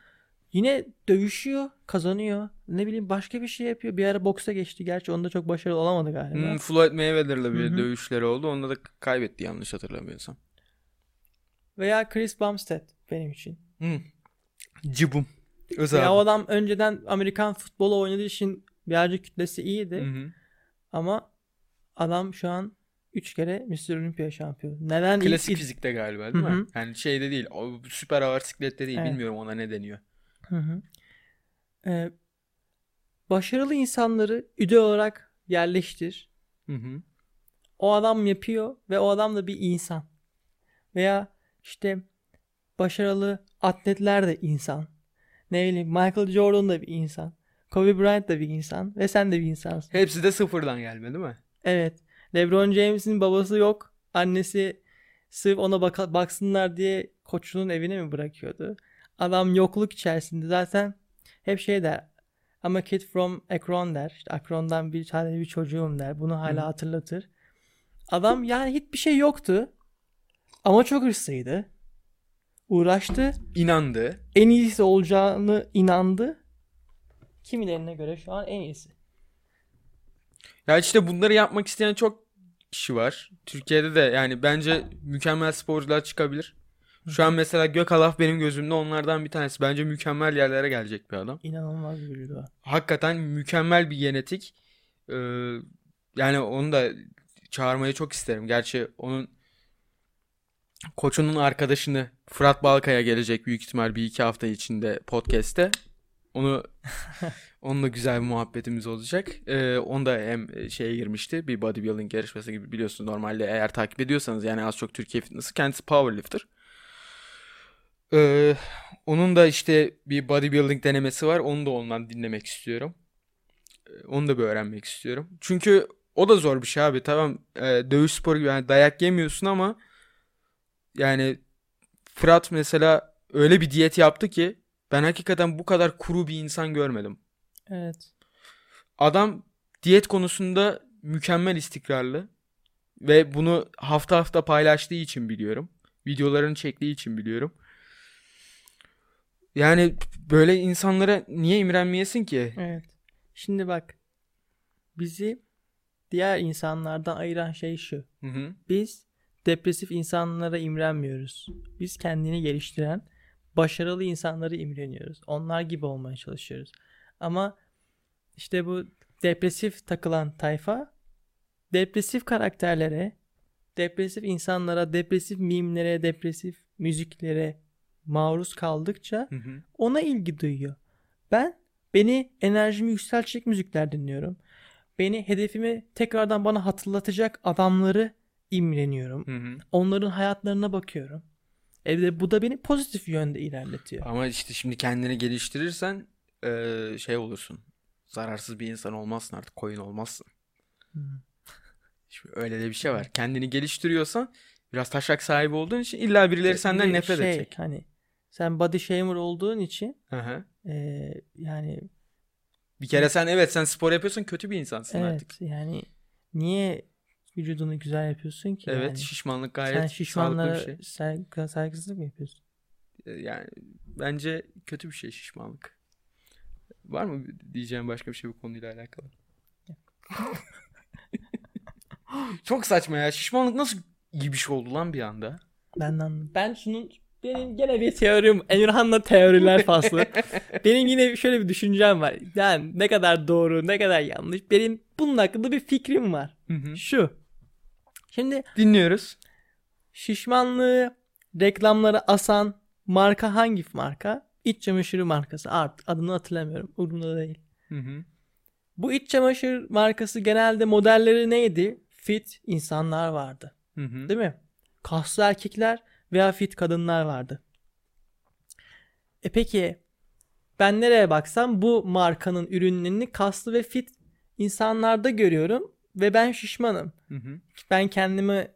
yine dövüşüyor, kazanıyor. Ne bileyim başka bir şey yapıyor. Bir ara boksa geçti. Gerçi onda çok başarılı olamadı galiba. Hmm, Floyd Mayweather'la bir Hı-hı. dövüşleri oldu. Onda da kaybetti yanlış hatırlamıyorsam. Veya Chris Bumstead benim için. Hmm. Cibum. Özel ya, o adam önceden Amerikan futbolu oynadığı için birazcık kütlesi iyiydi. Hı hı. Ama adam şu an üç kere mister Olympia şampiyonu. Neden? Klasik ilk... fizikte galiba değil hı hı. mi? Yani şeyde değil. Süper ağır siklette değil. Evet. Bilmiyorum ona ne deniyor. Hı hı. Ee, başarılı insanları idol olarak yerleştir. Hı hı. O adam yapıyor ve o adam da bir insan. Veya işte başarılı atletler de insan. Ne bileyim Michael Jordan da bir insan. Kobe Bryant da bir insan. Ve sen de bir insansın. Hepsi de sıfırdan gelme değil mi? Evet. LeBron James'in babası yok. Annesi sırf ona bak- baksınlar diye koçunun evine mi bırakıyordu? Adam yokluk içerisinde zaten hep şey der. I'm a kid from Akron der. İşte Akron'dan bir tane bir çocuğum der. Bunu hala Hı. hatırlatır. Adam yani hiçbir şey yoktu. Ama çok hırslıydı. Uğraştı. İnandı. En iyisi olacağını inandı. Kimilerine göre şu an en iyisi. Ya işte bunları yapmak isteyen çok kişi var. Türkiye'de de yani bence mükemmel sporcular çıkabilir. Şu an mesela Gökalp benim gözümde onlardan bir tanesi. Bence mükemmel yerlere gelecek bir adam. İnanılmaz bir vücudu var. Hakikaten mükemmel bir genetik. Ee, yani onu da çağırmayı çok isterim. Gerçi onun koçunun arkadaşını Fırat Balkaya gelecek büyük ihtimal bir iki hafta içinde podcast'te. Onu onunla güzel bir muhabbetimiz olacak. Ee, onda hem şeye girmişti, bir bodybuilding yarışması gibi, biliyorsunuz normalde eğer takip ediyorsanız yani az çok Türkiye fitness'ı, kendisi powerlifter. Ee, onun da işte bir bodybuilding denemesi var. Onu da ondan dinlemek istiyorum. Onu da bir öğrenmek istiyorum. Çünkü o da zor bir şey abi. Tamam, dövüş sporu gibi yani dayak yemiyorsun ama yani Fırat mesela öyle bir diyet yaptı ki ben hakikaten bu kadar kuru bir insan görmedim. Evet. Adam diyet konusunda mükemmel istikrarlı ve bunu hafta hafta paylaştığı için biliyorum. Videolarını çektiği için biliyorum. Yani böyle insanlara niye imrenmeyesin ki? Evet. Şimdi bak, bizi diğer insanlardan ayıran şey şu. Hı hı. Biz depresif insanlara imrenmiyoruz. Biz kendini geliştiren başarılı insanlara imreniyoruz. Onlar gibi olmaya çalışıyoruz. Ama işte bu depresif takılan tayfa depresif karakterlere, depresif insanlara, depresif mimlere, depresif müziklere maruz kaldıkça hı hı. ona ilgi duyuyor. Ben beni enerjimi yükseltecek müzikler dinliyorum. Beni hedefimi tekrardan bana hatırlatacak adamları imreniyorum. Hı hı. Onların hayatlarına bakıyorum. E bu da beni pozitif yönde ilerletiyor. Ama işte şimdi kendini geliştirirsen ee, şey olursun. Zararsız bir insan olmazsın artık. Koyun olmazsın. Hı. Şimdi öyle de bir şey var. Kendini geliştiriyorsan biraz taşak sahibi olduğun için illa birileri senden bir nefret şey, edecek. Hani sen body shamer olduğun için e, yani bir kere sen evet sen spor yapıyorsun, kötü bir insansın evet, artık. Evet yani niye vücudunu güzel yapıyorsun ki? Evet yani, şişmanlık gayet sağlıklı bir şey. Sen şişmanlara saygısızlık mı yapıyorsun? Yani bence kötü bir şey şişmanlık. Var mı diyeceğim başka bir şey bu konuyla alakalı? Çok saçma ya, şişmanlık nasıl iyi bir şey oldu lan bir anda? Ben anladım. Ben şunun benim gene bir teorim, Emirhan'la teoriler faslı. Benim yine şöyle bir düşüncem var. Yani ne kadar doğru, ne kadar yanlış. Benim bunun hakkında bir fikrim var. Hı hı. Şu. Şimdi dinliyoruz. Şişmanlığı reklamlara asan marka hangi marka? İç çamaşırı markası. Artık adını hatırlamıyorum. Umurumda değil. Hı hı. Bu iç çamaşır markası genelde modelleri neydi? Fit insanlar vardı. Hı hı. Değil mi? Kaslı erkekler veya fit kadınlar vardı. E peki ben nereye baksam bu markanın ürünlerini kaslı ve fit insanlarda görüyorum ve ben şişmanım. Hı hı. Ben kendimi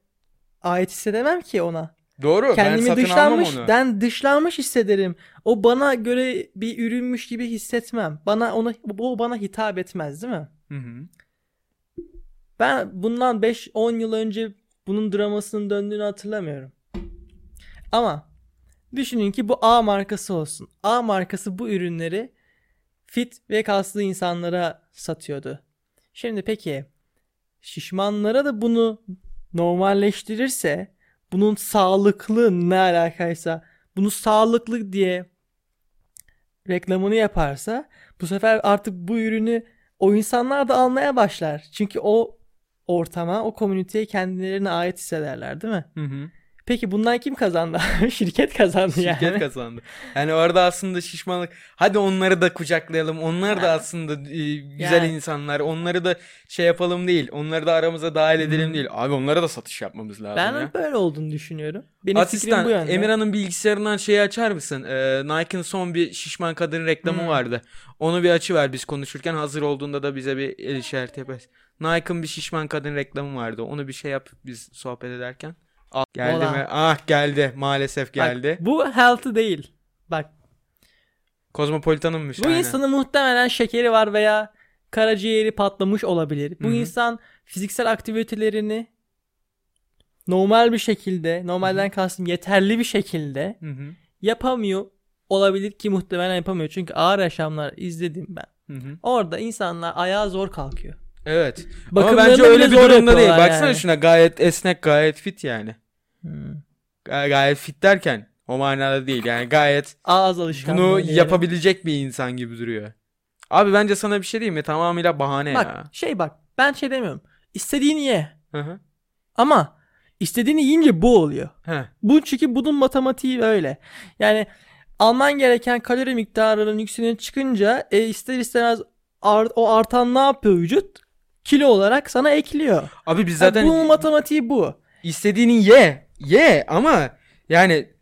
ait hissedemem ki ona. Doğru. Kendimi ben satın dışlanmış, almam onu. Ben dışlanmış hissederim. O bana göre bir ürünmüş gibi hissetmem. Bana ona o bana hitap etmez, değil mi? Hı hı. Ben bundan beş on yıl önce bunun dramasının döndüğünü hatırlamıyorum. Ama düşünün ki bu A markası olsun. A markası bu ürünleri fit ve kaslı insanlara satıyordu. Şimdi peki şişmanlara da bunu normalleştirirse, bunun sağlıklı ne alakaysa, bunu sağlıklı diye reklamını yaparsa bu sefer artık bu ürünü o insanlar da almaya başlar. Çünkü o ortama, o komüniteye kendilerine ait hissederler, değil mi? Hı hı. Peki bundan kim kazandı? Şirket kazandı. Şirket yani. kazandı. Yani orada aslında şişmanlık. Hadi onları da kucaklayalım. Onlar da aslında e, güzel yani insanlar. Onları da şey yapalım değil. Onları da aramıza dahil edelim hmm. değil. Abi onlara da satış yapmamız lazım. Ben ya. böyle olduğunu düşünüyorum. Benim Asistan, fikrim bu yönde. Emirhan'ın bilgisayarından şeyi açar mısın? Ee, Nike'ın son bir şişman kadın reklamı hmm. vardı. Onu bir açıver biz konuşurken. Hazır olduğunda da bize bir el işareti yaparsın. Nike'ın bir şişman kadın reklamı vardı. Onu bir şey yap biz sohbet ederken. Geldi Olan. mi? Ah geldi. Maalesef geldi. Bak, bu healthy değil. Bak. Kozmopolitanınmış. Bu aynen. insanın muhtemelen şekeri var veya karaciğeri patlamış olabilir. Bu Hı-hı. insan fiziksel aktivitelerini normal bir şekilde, normalden Hı-hı. kastım yeterli bir şekilde Hı-hı. yapamıyor olabilir ki muhtemelen yapamıyor. Çünkü ağır yaşamlar izledim ben. Hı-hı. Orada insanlar ayağa zor kalkıyor. Evet. Ama bence öyle bir durumda değil. Baksana yani. şuna gayet esnek, gayet fit yani. Hmm. Gayet fit derken o manada değil yani gayet ağız alışkanlığı bunu yapabilecek bir insan gibi duruyor. Abi bence sana bir şey diyeyim mi? Tamamıyla bahane bak, ya. Bak şey bak ben şey demiyorum. İstediğini ye. Hı hı. Ama İstediğini yiyince bu oluyor. Heh. Bu çünkü bunun matematiği öyle. Yani alman gereken kalori miktarının yükseline çıkınca e, ister istemez art, o artan ne yapıyor vücut? Kilo olarak sana ekliyor. Abi biz zaten yani bunun matematiği bu. İstediğini ye, ye ama yani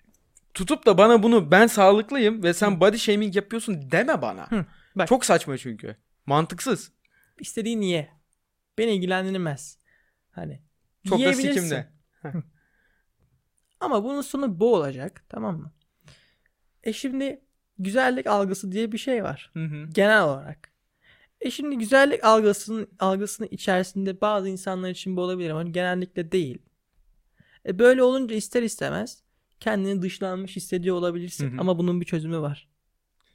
tutup da bana bunu ben sağlıklıyım ve sen body shaming yapıyorsun deme bana. Hı, bak. Çok saçma çünkü. Mantıksız. İstediğini ye. Beni ilgilendirmez. Hani çok da sikimde. Ama bunun sonu bu olacak, tamam mı? E şimdi güzellik algısı diye bir şey var. Hı hı. Genel olarak. E şimdi güzellik algısının algısının içerisinde bazı insanlar için bu olabilir ama genellikle değil. E böyle olunca ister istemez kendini dışlanmış hissediyor olabilirsin. Hı hı. Ama bunun bir çözümü var.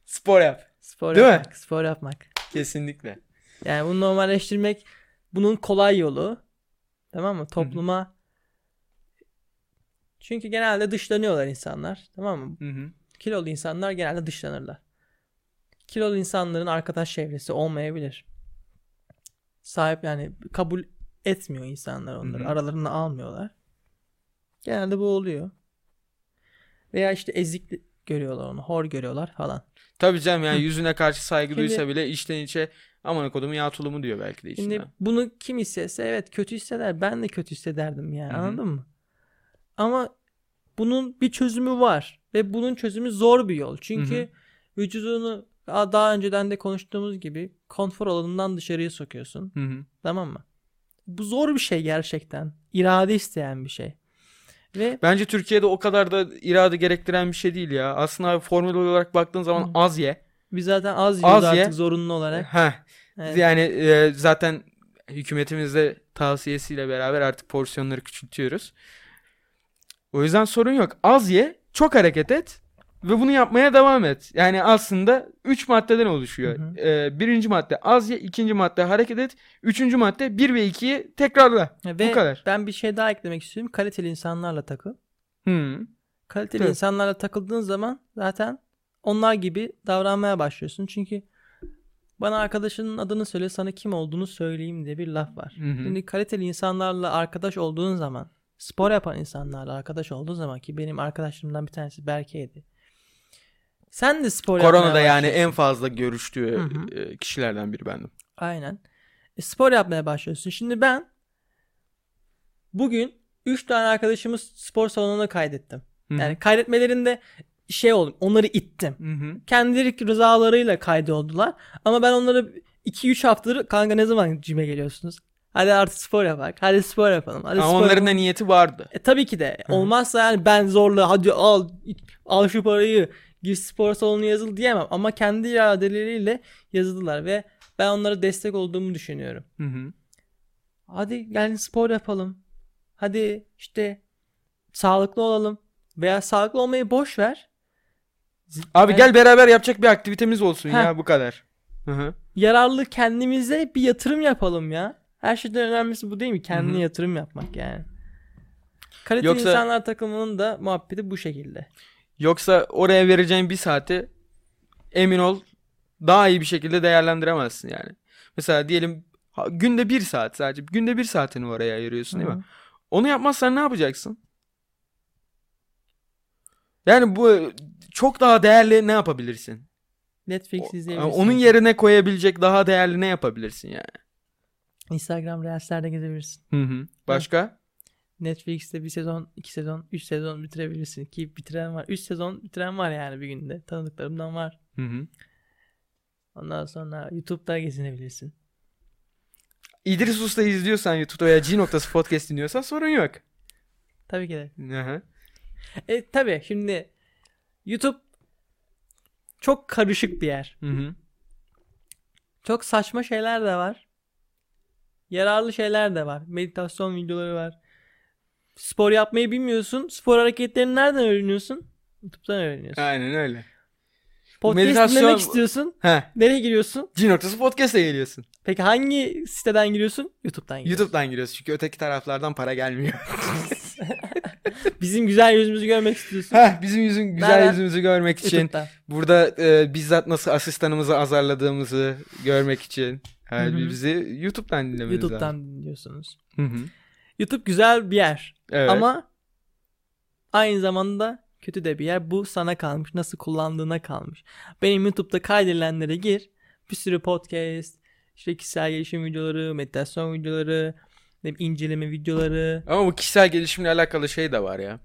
Spor yap. Spor değil yapmak. Mi? Spor yapmak. Kesinlikle. Yani bunu normalleştirmek bunun kolay yolu. Tamam mı? Topluma. Hı hı. Çünkü genelde dışlanıyorlar insanlar. Tamam mı? Hı hı. Kilolu insanlar genelde dışlanırlar. Kilolu insanların arkadaş çevresi olmayabilir. Sahip yani kabul etmiyor insanlar onları. Hı hı. Aralarını almıyorlar. Genelde bu oluyor. Veya işte ezik görüyorlar onu. Hor görüyorlar falan. Tabii canım yani yüzüne karşı saygı şimdi, duysa bile içten içe aman kodumu yağ tulumu diyor belki de içinden. Şimdi bunu kim hissetse evet kötü hisseder. Ben de kötü hissederdim yani. Hı-hı. Anladın mı? Ama bunun bir çözümü var. Ve bunun çözümü zor bir yol. Çünkü Hı-hı. vücudunu daha önceden de konuştuğumuz gibi konfor alanından dışarıya sokuyorsun. Hı-hı. Tamam mı? Bu zor bir şey gerçekten. İrade isteyen bir şey. Ve bence Türkiye'de o kadar da irade gerektiren bir şey değil ya. Aslında formül olarak baktığın zaman Hı. az ye. Biz zaten az yiyoruz artık ye. Zorunlu olarak. Heh. Evet. Yani e, zaten hükümetimizde tavsiyesiyle beraber artık porsiyonları küçültüyoruz. O yüzden sorun yok. Az ye, çok hareket et ve bunu yapmaya devam et. Yani aslında üç maddeden oluşuyor. Hı hı. E, birinci madde az ye, ikinci madde hareket et, üçüncü madde bir ve ikiyi tekrarla. Ve bu kadar. Ben bir şey daha eklemek istiyorum. Kaliteli insanlarla takıl. Hı. Kaliteli evet. insanlarla takıldığın zaman zaten onlar gibi davranmaya başlıyorsun. Çünkü bana arkadaşının adını söyle, sana kim olduğunu söyleyeyim diye bir laf var. Hı hı. Şimdi kaliteli insanlarla arkadaş olduğun zaman, spor yapan insanlarla arkadaş olduğun zaman ki benim arkadaşlarımdan bir tanesi Berke'ydi. Sen de spor Koronada yapmaya Koronada yani en fazla görüştüğü hı hı. kişilerden biri bendim. Aynen. E, spor yapmaya başlıyorsun. Şimdi ben bugün üç tane arkadaşımı spor salonuna kaydettim. Hı hı. Yani kaydetmelerinde şey oldum, onları ittim. Hı hı. Kendileri rızalarıyla kaydoldular. Ama ben onları iki üç haftadır kanka ne zaman cime geliyorsunuz? Hadi artık spor yapak. Hadi spor yapalım. Hadi ama spor onların da niyeti vardı. E, tabii ki de. Hı hı. Olmazsa yani ben zorla hadi al al şu parayı. Gir spor salonu yazıl diyemem ama kendi iradeleriyle yazıldılar ve ben onlara destek olduğumu düşünüyorum. Hı hı. Hadi gelin spor yapalım. Hadi işte sağlıklı olalım veya sağlıklı olmayı boş ver. Abi yani, gel beraber yapacak bir aktivitemiz olsun heh. Ya bu kadar. Hı hı. Yararlı kendimize bir yatırım yapalım ya. Her şeyden önemlisi bu değil mi? Kendine hı hı. yatırım yapmak yani. Kaliteli Yoksa... insanlar takımının da muhabbeti bu şekilde. Yoksa oraya vereceğin bir saati emin ol daha iyi bir şekilde değerlendiremezsin yani. Mesela diyelim günde bir saat sadece. Günde bir saatini oraya ayırıyorsun değil Hı-hı. mi? Onu yapmazsan ne yapacaksın? Yani bu çok daha değerli ne yapabilirsin? Netflix izleyebilirsin. Onun yerine koyabilecek daha değerli ne yapabilirsin yani? Instagram Reels'lerde gezebilirsin. Hı-hı. Başka? Hı. Netflix'te bir sezon, iki sezon, üç sezon bitirebilirsin ki bitiren var. Üç sezon bitiren var yani bir günde. Tanıdıklarımdan var. Hı hı. Ondan sonra YouTube'da gezinebilirsin. İdris Usta izliyorsan YouTube'da veya G noktası podcast dinliyorsan sorun yok. Tabii ki de. Hı hı. E tabii şimdi YouTube çok karışık bir yer. Hı hı. Çok saçma şeyler de var. Yararlı şeyler de var. Meditasyon videoları var. Spor yapmayı bilmiyorsun. Spor hareketlerini nereden öğreniyorsun? YouTube'dan öğreniyorsun. Aynen öyle. Podcast Meditasyon... dinlemek istiyorsun. Heh. Nereye giriyorsun? G noktası podcast'e giriyorsun. Peki hangi siteden giriyorsun? YouTube'dan giriyorsun. YouTube'dan giriyorsun çünkü öteki taraflardan para gelmiyor. Bizim güzel yüzümüzü görmek istiyorsun. Heh, bizim yüzün güzel Nereden? yüzümüzü görmek için. YouTube'dan. Burada e, bizzat nasıl asistanımızı azarladığımızı görmek için. Her bizi YouTube'dan dinlemeniz YouTube'dan lazım. YouTube'dan dinliyorsunuz. Hı hı. YouTube güzel bir yer. Evet. Ama aynı zamanda kötü de bir yer. Bu sana kalmış. Nasıl kullandığına kalmış. Benim YouTube'da kaydedilenlere gir. Bir sürü podcast, işte kişisel gelişim videoları, meditasyon videoları, inceleme videoları. Ama bu kişisel gelişimle alakalı şey de var ya.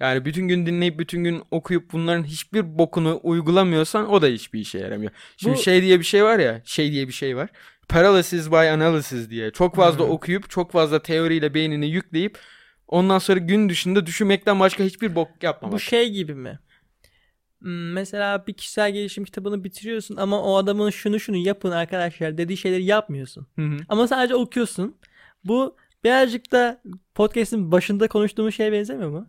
Yani bütün gün dinleyip bütün gün okuyup bunların hiçbir bokunu uygulamıyorsan o da hiçbir işe yaramıyor. Şimdi bu... şey diye bir şey var ya. Şey diye bir şey var. Paralysis by analysis diye. Çok fazla hmm. okuyup çok fazla teoriyle beynini yükleyip ondan sonra gün dışında düşünmekten başka hiçbir bok yapmamak. Bu şey gibi mi? Mesela bir kişisel gelişim kitabını bitiriyorsun ama o adamın şunu şunu yapın arkadaşlar dediği şeyleri yapmıyorsun. Hı hı. Ama sadece okuyorsun. Bu birazcık da podcast'in başında konuştuğumuz şeye benzemiyor mu?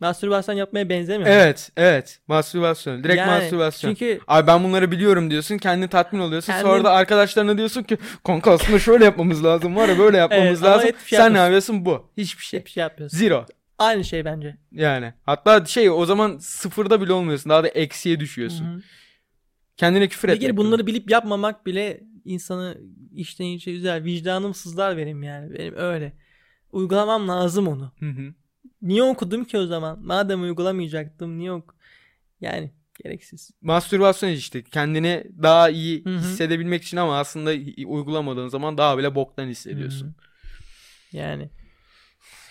Mastürbasyon yapmaya benzemiyor mu? Evet, evet. Mastürbasyon. Direkt yani, mastürbasyon. Çünkü abi ben bunları biliyorum diyorsun. Kendini tatmin oluyorsun. Kendin... Sonra da arkadaşlarına diyorsun ki kanka aslında şöyle yapmamız lazım var ya böyle yapmamız evet, lazım. Şey sen ne yapıyorsun bu? Hiçbir şey. Hiçbir şey yapmıyorsun. Zero. Aynı şey bence. Yani. Hatta şey o zaman sıfırda bile olmuyorsun. Daha da eksiye düşüyorsun. Hı-hı. Kendine küfür etmek. Peki bunları bilip yapmamak bile insanı içten içe güzel. Vicdanım sızlar benim yani. Benim öyle. Uygulamam lazım onu. Hı hı. Niye okudum ki o zaman? Madem uygulamayacaktım niye ok? Yani gereksiz. Mastürbasyon işte. Kendini daha iyi Hı-hı. hissedebilmek için ama aslında uygulamadığın zaman daha bile boktan hissediyorsun. Hı-hı. Yani.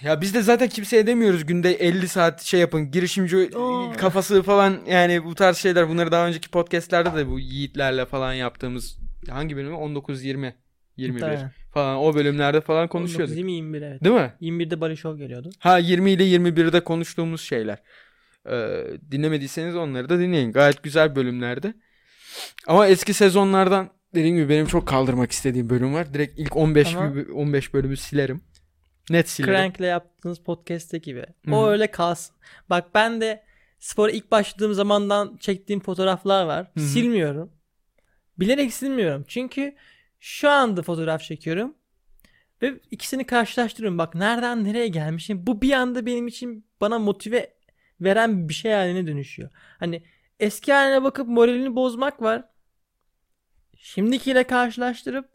Ya biz de zaten kimseye demiyoruz günde elli saat şey yapın. Girişimci Oo. kafası falan yani bu tarz şeyler. Bunları daha önceki podcastlerde de bu yiğitlerle falan yaptığımız hangi bölümü? on dokuz yirmi yirmi bir Tabii. falan o bölümlerde falan konuşuyorduk. on dokuz yirmi yirmi bir evet. Değil mi? yirmi birde Barış Ol geliyordu. Ha yirmi ile yirmi birde konuştuğumuz şeyler. Ee, dinlemediyseniz onları da dinleyin. Gayet güzel bölümlerdi. Ama eski sezonlardan dediğim gibi benim çok kaldırmak istediğim bölüm var. Direkt ilk on beş Ama... gibi, on beş bölümü silerim. Net silerim. Crank'le yaptığınız podcast'te gibi. Hı-hı. O öyle kalsın. Bak ben de spora ilk başladığım zamandan çektiğim fotoğraflar var. Hı-hı. Silmiyorum. Bilerek silmiyorum. Çünkü şu anda fotoğraf çekiyorum ve ikisini karşılaştırıyorum. Bak nereden nereye gelmişim. Bu bir anda benim için bana motive veren bir şey haline dönüşüyor. Hani eski haline bakıp moralini bozmak var. Şimdikiyle karşılaştırıp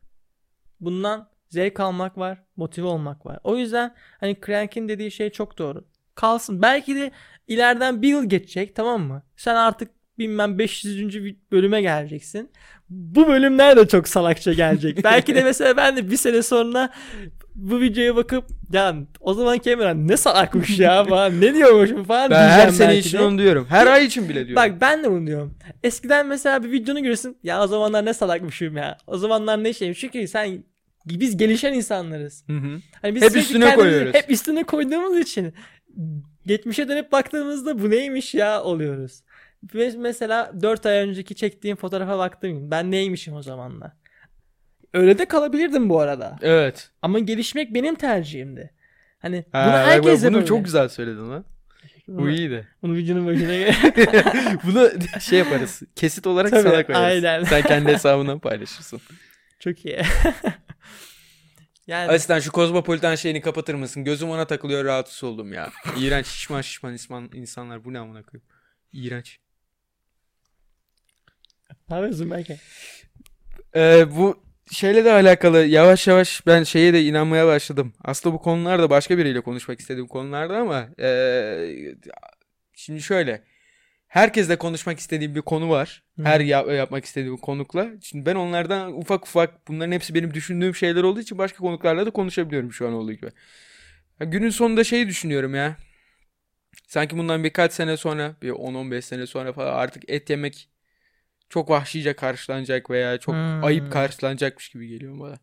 bundan zevk almak var. Motive olmak var. O yüzden hani Crank'in dediği şey çok doğru. Kalsın. Belki de ileriden bir yıl geçecek, tamam mı? Sen artık bilmem beş yüzüncü bölüme geleceksin. Bu bölümler de çok salakça gelecek. Belki de mesela ben de bir sene sonra bu videoya bakıp ya o zaman Emirhan ne salakmış ya falan ne diyormuşum falan ben diyeceğim. Ben her sene için de. Onu diyorum. Her ay için bile diyorum. Bak ben de bunu diyorum. Eskiden mesela bir videonu görürsün ya o zamanlar ne salakmışım ya. O zamanlar ne şeyim. Çünkü sen biz gelişen insanlarız. Hı hı. Hani biz hep üstüne koyuyoruz. Hep üstüne koyduğumuz için geçmişe dönüp baktığımızda bu neymiş ya oluyoruz. Mesela dört ay önceki çektiğim fotoğrafa baktım. Ben neymişim o zamanla. Öyle de kalabilirdim bu arada. Evet. Ama gelişmek benim tercihimdi. Hani ha, bunu herkes bunu böyle. Çok güzel söyledin lan. Bu iyiydi. Bunu videonun başına gel. Bunu şey yaparız. Kesit olarak tabii, sana koyarız. Aynen. Sen kendi hesabından paylaşırsın. Çok iyi. Yani... Asistan şu Kozmopolitan şeyini kapatır mısın? Gözüm ona takılıyor, rahatsız oldum ya. İğrenç şişman şişman insanlar. Bu ne amına koyayım? İğrenç. Ne yapıyorsun Berke? Ee, bu şeyle de alakalı yavaş yavaş ben şeye de inanmaya başladım. Aslında bu konularda başka biriyle konuşmak istediğim konularda ama ee, şimdi şöyle. Herkesle konuşmak istediğim bir konu var. Hı. Her yap- yapmak istediğim konukla. Şimdi ben onlardan ufak ufak bunların hepsi benim düşündüğüm şeyler olduğu için başka konuklarla da konuşabiliyorum şu an olduğu gibi. Ya, günün sonunda şeyi düşünüyorum ya. Sanki bundan birkaç sene sonra bir on on beş sene sonra falan artık et yemek çok vahşice karşılanacak veya çok hmm. ayıp karşılanacakmış gibi geliyor bana.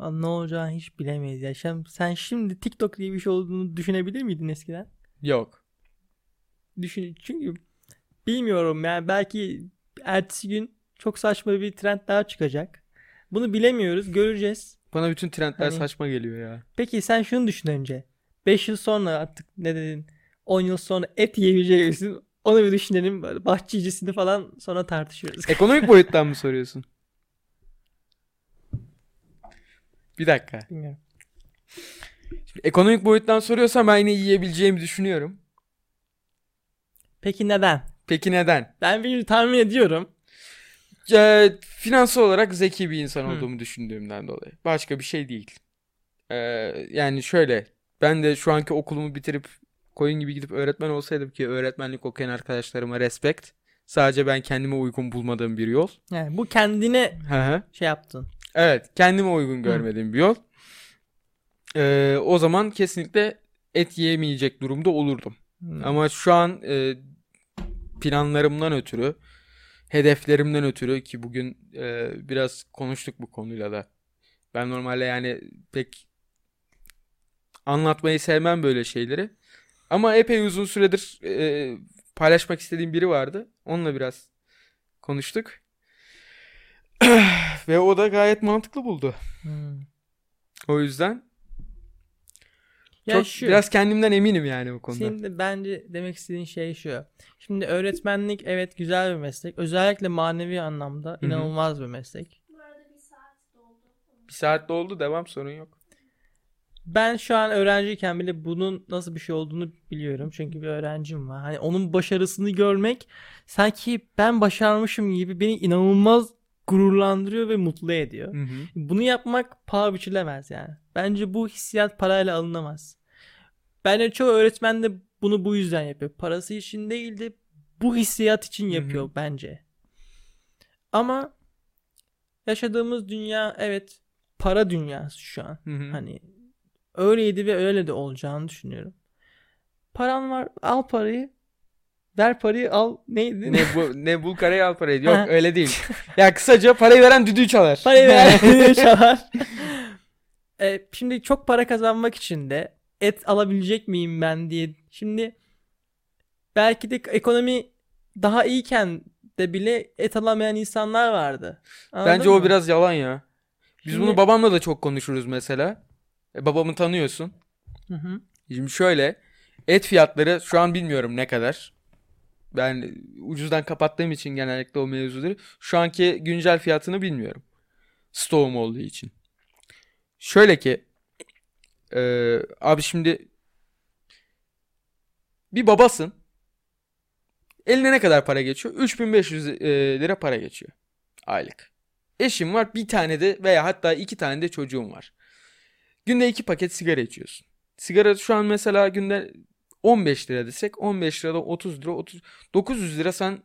Lan ne olacağını hiç bilemeyiz ya. Sen şimdi TikTok diye bir şey olduğunu düşünebilir miydin eskiden? Yok. Düşün çünkü bilmiyorum yani belki ertesi gün çok saçma bir trend daha çıkacak. Bunu bilemiyoruz, göreceğiz. Bana bütün trendler hani... saçma geliyor ya. Peki sen şunu düşün önce. beş yıl sonra artık ne dedin? on yıl sonra et yiyebileceksin. Onu bir düşünelim. Bahçecicisini falan sonra tartışıyoruz. Ekonomik boyuttan mı soruyorsun? Bir dakika. Bilmiyorum. Şimdi ekonomik boyuttan soruyorsam ben yine yiyebileceğimi düşünüyorum. Peki neden? Peki neden? Ben bir tahmin ediyorum. E, finansal olarak zeki bir insan olduğumu hmm. düşündüğümden dolayı. Başka bir şey değil. Ee, yani şöyle, ben de şu anki okulumu bitirip koyun gibi gidip öğretmen olsaydım, ki öğretmenlik okuyan arkadaşlarıma respekt. Sadece ben kendime uygun bulmadığım bir yol. Yani bu kendine Hı-hı. şey yaptın. Evet, kendime uygun görmediğim Hı. bir yol. Ee, o zaman kesinlikle et yiyemeyecek durumda olurdum. Hı. Ama şu an e, planlarımdan ötürü, hedeflerimden ötürü, ki bugün e, biraz konuştuk bu konuyla da. Ben normalde yani pek anlatmayı sevmem böyle şeyleri. Ama epey uzun süredir e, paylaşmak istediğim biri vardı. Onunla biraz konuştuk. Ve o da gayet mantıklı buldu. Hmm. O yüzden ya çok, şu, biraz kendimden eminim yani bu konuda. Şimdi bence demek istediğin şey şu. Şimdi öğretmenlik evet güzel bir meslek. Özellikle manevi anlamda Hı-hı. inanılmaz bir meslek. Bu arada bir saat doldu. Bir saat doldu, devam, sorun yok. Ben şu an öğrenciyken bile bunun nasıl bir şey olduğunu biliyorum. Çünkü bir öğrencim var. Hani onun başarısını görmek sanki ben başarmışım gibi beni inanılmaz gururlandırıyor ve mutlu ediyor. Hı hı. Bunu yapmak paha biçilemez yani. Bence bu hissiyat parayla alınamaz. Bence çoğu öğretmen de bunu bu yüzden yapıyor. Parası için değil de bu hissiyat için yapıyor hı hı. bence. Ama yaşadığımız dünya evet para dünyası şu an. Hı hı. Hani öyleydi ve öyle de olacağını düşünüyorum. Paran var, al parayı. Ver parayı, al neydi? Ne bu ne bul karayı, al parayı. Yok ha. öyle değil. Ya kısaca parayı veren düdüğü çalar. Parayı veren düdüğü çalar. e, şimdi çok para kazanmak için de et alabilecek miyim ben diye. Şimdi belki de ekonomi daha iyiyken de bile et alamayan insanlar vardı. Anladın Bence mı? O biraz yalan ya. Biz şimdi... bunu babamla da çok konuşuruz mesela. E, babamı tanıyorsun. Hı hı. Şimdi şöyle, et fiyatları şu an bilmiyorum ne kadar. Ben ucuzdan kapattığım için genellikle o mevzuları. Şu anki güncel fiyatını bilmiyorum. Stoğum olduğu için. Şöyle ki. E, abi şimdi. Bir babasın. Eline ne kadar para geçiyor? üç bin beş yüz lira para geçiyor. Aylık. Eşim var. Bir tane de veya hatta iki tane de çocuğum var. Günde iki paket sigara içiyorsun. Sigara şu an mesela günde... on beş lira desek, on beş liradan otuz lira, otuz, dokuz yüz lira sen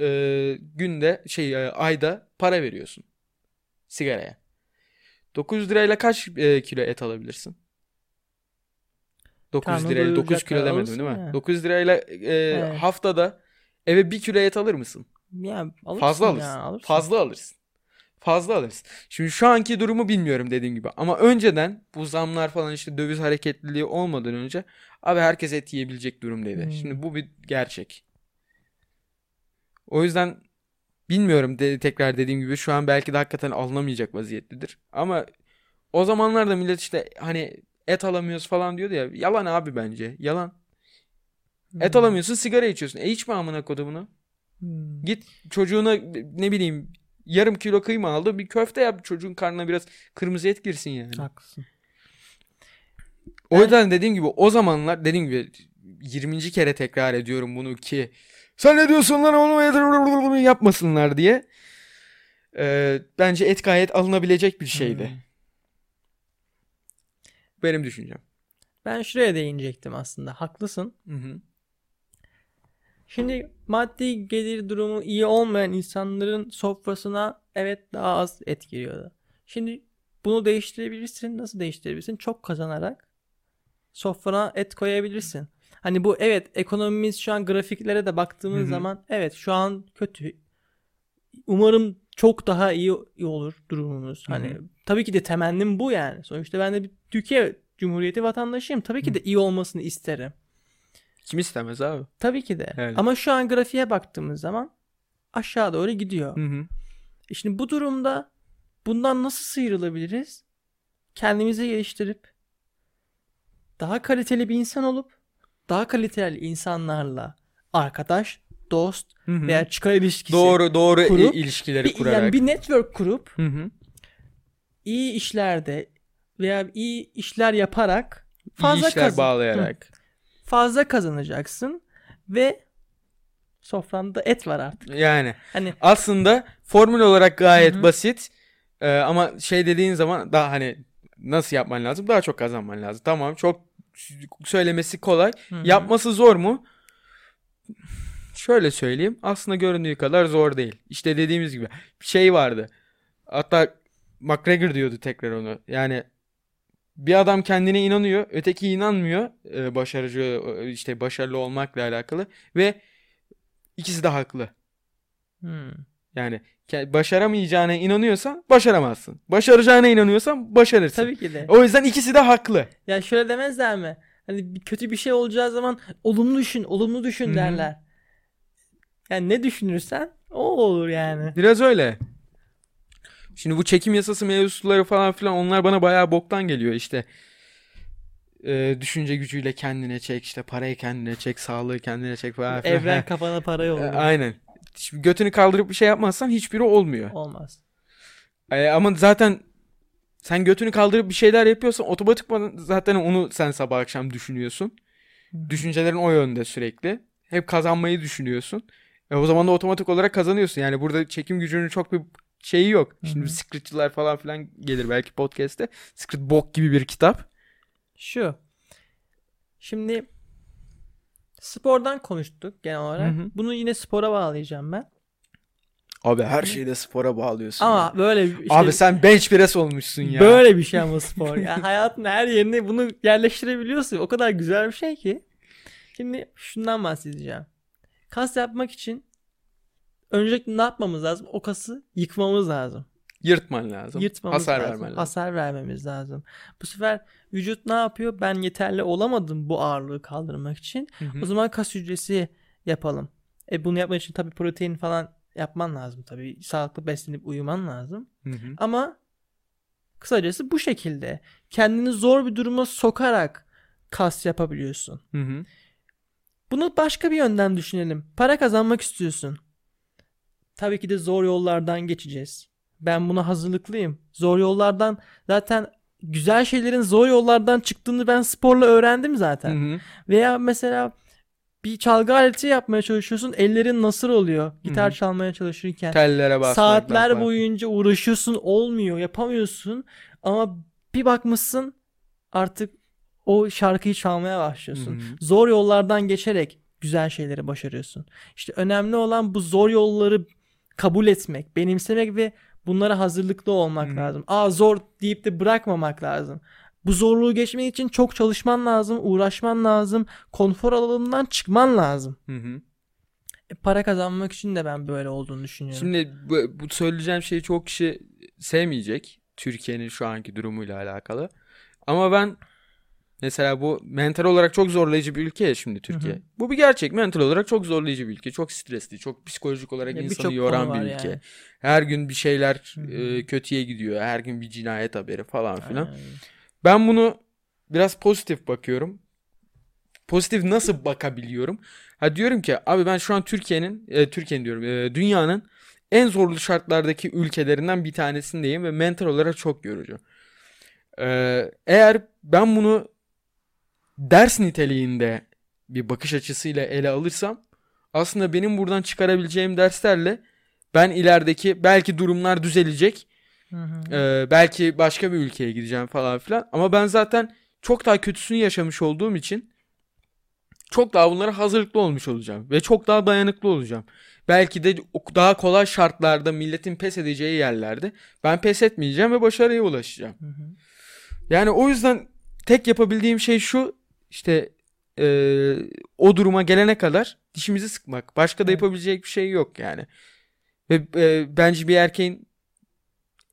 e, günde şey e, ayda para veriyorsun sigaraya. dokuz yüz lirayla kaç e, kilo et alabilirsin? dokuz yüz tamam, lirayla dokuz kilo demedim değil mi? Ya. dokuz yüz lirayla e, evet. haftada eve bir kilo et alır mısın? Ya, alırsın Fazla ya, alırsın. alırsın. Fazla alırsın. Fazla alırsın. Şimdi şu anki durumu bilmiyorum dediğim gibi. Ama önceden bu zamlar falan işte döviz hareketliliği olmadan önce abi herkes et yiyebilecek durumdaydı. Hmm. Şimdi bu bir gerçek. O yüzden bilmiyorum de, tekrar dediğim gibi şu an belki de hakikaten alınamayacak vaziyettedir. Ama o zamanlarda millet işte hani et alamıyoruz falan diyordu ya. Yalan abi bence. Yalan. Hmm. Et alamıyorsun, sigara içiyorsun. E içme amına kodumunu. Hmm. Git çocuğuna ne bileyim yarım kilo kıyma aldı. Bir köfte yap. Çocuğun karnına biraz kırmızı et girsin yani. Haklısın. O ben... yüzden dediğim gibi o zamanlar dediğim gibi yirminci kere tekrar ediyorum bunu ki sen ne diyorsun lan oğlum yapmasınlar diye. Ee, bence et gayet alınabilecek bir şeydi. Hmm. Benim düşüncem. Ben şuraya değinecektim aslında. Haklısın. Hı hı. Şimdi maddi gelir durumu iyi olmayan insanların sofrasına evet daha az et giriyordu. Şimdi bunu değiştirebilirsin. Nasıl değiştirebilirsin? Çok kazanarak sofrana et koyabilirsin. Hani bu evet ekonomimiz şu an grafiklere de baktığımız Hı-hı. zaman evet şu an kötü. Umarım çok daha iyi, iyi olur durumumuz. Hı-hı. Hani tabii ki de temennim bu yani. Sonuçta ben de bir Türkiye Cumhuriyeti vatandaşıyım. Tabii ki de iyi olmasını isterim. Kim istemez abi? Tabii ki de. Evet. Ama şu an grafiğe baktığımız zaman aşağı doğru gidiyor. Hı hı. E şimdi bu durumda bundan nasıl sıyrılabiliriz? Kendimizi geliştirip daha kaliteli bir insan olup daha kaliteli insanlarla arkadaş, dost hı hı. veya çıkar ilişkisi doğru doğru kurup, ilişkileri bir, kurarak yani bir network kurup hı hı. iyi işlerde veya iyi işler yaparak fazla iyi işler kazan- bağlayarak. Hı. Fazla kazanacaksın ve sofranda et var artık. Yani hani... aslında formül olarak gayet Hı-hı. basit ee, ama şey dediğin zaman daha hani Nasıl yapman lazım? Daha çok kazanman lazım. Tamam, çok söylemesi kolay. Hı-hı. Yapması zor mu? Şöyle söyleyeyim. Aslında göründüğü kadar zor değil. İşte dediğimiz gibi bir şey vardı. Hatta McGregor diyordu tekrar onu. Yani bir adam kendine inanıyor, öteki inanmıyor. Ee, başarıcı işte başarılı olmakla alakalı ve ikisi de haklı. Hmm. Yani başaramayacağına inanıyorsan başaramazsın. Başaracağına inanıyorsan başarırsın. Tabii ki de. O yüzden ikisi de haklı. Ya şöyle demezler mi? Hani kötü bir şey olacağı zaman olumlu düşün, olumlu düşün Hı-hı. derler. Yani ne düşünürsen o olur yani. Biraz öyle. Şimdi bu çekim yasası mevzuları falan filan, onlar bana bayağı boktan geliyor işte. Ee, düşünce gücüyle kendine çek, işte parayı kendine çek, sağlığı kendine çek falan filan. Evren kafana para yolluyor. Aynen. Şimdi götünü kaldırıp bir şey yapmazsan hiçbiri olmuyor. Olmaz. Ee, ama zaten sen götünü kaldırıp bir şeyler yapıyorsan otomatikman zaten onu sen sabah akşam düşünüyorsun. Düşüncelerin o yönde sürekli. Hep kazanmayı düşünüyorsun. E, o zaman da otomatik olarak kazanıyorsun. Yani burada çekim gücünün çok bir şeyi yok. Şimdi Hı-hı. scriptçılar falan filan gelir belki podcast'te. Script bok gibi bir kitap. Şu. Şimdi spordan konuştuk genel olarak. Hı-hı. Bunu yine spora bağlayacağım ben. Abi her şeyi de spora bağlıyorsun. Ama ya. Böyle işte, abi sen bench press olmuşsun ya. Böyle bir şey ama spor. Yani hayatın her yerine bunu yerleştirebiliyorsun. O kadar güzel bir şey ki. Şimdi şundan bahsedeceğim. Kas yapmak için öncelikle ne yapmamız lazım? O kası yıkmamız lazım. Yırtman lazım. Yırtmamız hasar lazım. Vermen lazım. Hasar vermemiz lazım. Bu sefer vücut ne yapıyor? Ben yeterli olamadım bu ağırlığı kaldırmak için. Hı hı. O zaman kas hücresi yapalım. E bunu yapmak için tabii protein falan yapman lazım tabii. Sağlıklı beslenip uyuman lazım. Hı hı. Ama kısacası bu şekilde kendini zor bir duruma sokarak kas yapabiliyorsun. Hı hı. Bunu başka bir yönden düşünelim. Para kazanmak istiyorsun. Tabii ki de zor yollardan geçeceğiz. Ben buna hazırlıklıyım. Zor yollardan, zaten güzel şeylerin zor yollardan çıktığını ben sporla öğrendim zaten. Hı hı. Veya mesela bir çalgı aleti yapmaya çalışıyorsun. Ellerin nasır oluyor. Gitar hı hı. çalmaya çalışırken. Tellere basmak. Saatler basmak. Boyunca uğraşıyorsun. Olmuyor. Yapamıyorsun. Ama bir bakmışsın artık o şarkıyı çalmaya başlıyorsun. Hı hı. Zor yollardan geçerek güzel şeyleri başarıyorsun. İşte önemli olan bu zor yolları kabul etmek, benimsemek ve bunlara hazırlıklı olmak hmm. lazım. Aa zor deyip de bırakmamak lazım. Bu zorluğu geçmek için çok çalışman lazım, uğraşman lazım, konfor alanından çıkman lazım. Hı hı. E, para kazanmak için de ben böyle olduğunu düşünüyorum. Şimdi bu, bu söyleyeceğim şeyi çok kişi sevmeyecek. Türkiye'nin şu anki durumuyla alakalı. Ama ben mesela bu mental olarak çok zorlayıcı bir ülke ya şimdi Türkiye. Hı hı. Bu bir gerçek. Mental olarak çok zorlayıcı bir ülke. Çok stresli, çok psikolojik olarak ya insanı yoran bir ülke. Yani. Her gün bir şeyler e, kötüye gidiyor. Her gün bir cinayet haberi falan filan. Aynen. Ben bunu biraz pozitif bakıyorum. Pozitif nasıl bakabiliyorum? Ha diyorum ki abi ben şu an Türkiye'nin, e, Türkiye'nin diyorum e, dünyanın en zorlu şartlardaki ülkelerinden bir tanesindeyim ve mental olarak çok yorucu. E, eğer ben bunu ders niteliğinde bir bakış açısıyla ele alırsam aslında benim buradan çıkarabileceğim derslerle ben ilerideki belki durumlar düzelecek. Hı hı. E, belki başka bir ülkeye gideceğim falan filan. Ama ben zaten çok daha kötüsünü yaşamış olduğum için çok daha bunlara hazırlıklı olmuş olacağım. Ve çok daha dayanıklı olacağım. Belki de daha kolay şartlarda, milletin pes edeceği yerlerde ben pes etmeyeceğim ve başarıya ulaşacağım. Hı hı. Yani o yüzden tek yapabildiğim şey şu. İşte e, o duruma gelene kadar dişimizi sıkmak. Başka da yapabilecek bir şey yok yani. Ve e, bence bir erkeğin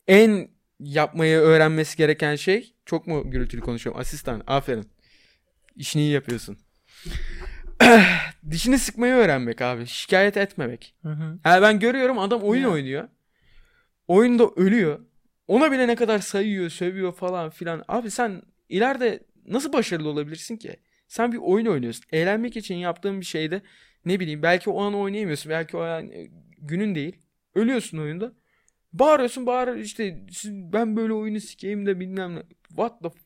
en yapmayı öğrenmesi gereken şey, çok mu gürültülü konuşuyorum? Asistan, aferin. İşini iyi yapıyorsun. Dişini sıkmayı öğrenmek abi. Şikayet etmemek. Hı hı. Yani ben görüyorum adam oyun hı. oynuyor. Oyunda ölüyor. Ona bile ne kadar sayıyor, sövüyor falan filan. Abi sen ileride nasıl başarılı olabilirsin ki? Sen bir oyun oynuyorsun. Eğlenmek için yaptığın bir şeyde ne bileyim belki o an oynayamıyorsun. Belki o an günün değil. Ölüyorsun oyunda. Bağırıyorsun bağır işte ben böyle oyunu sikeyim de bilmem ne. What the f-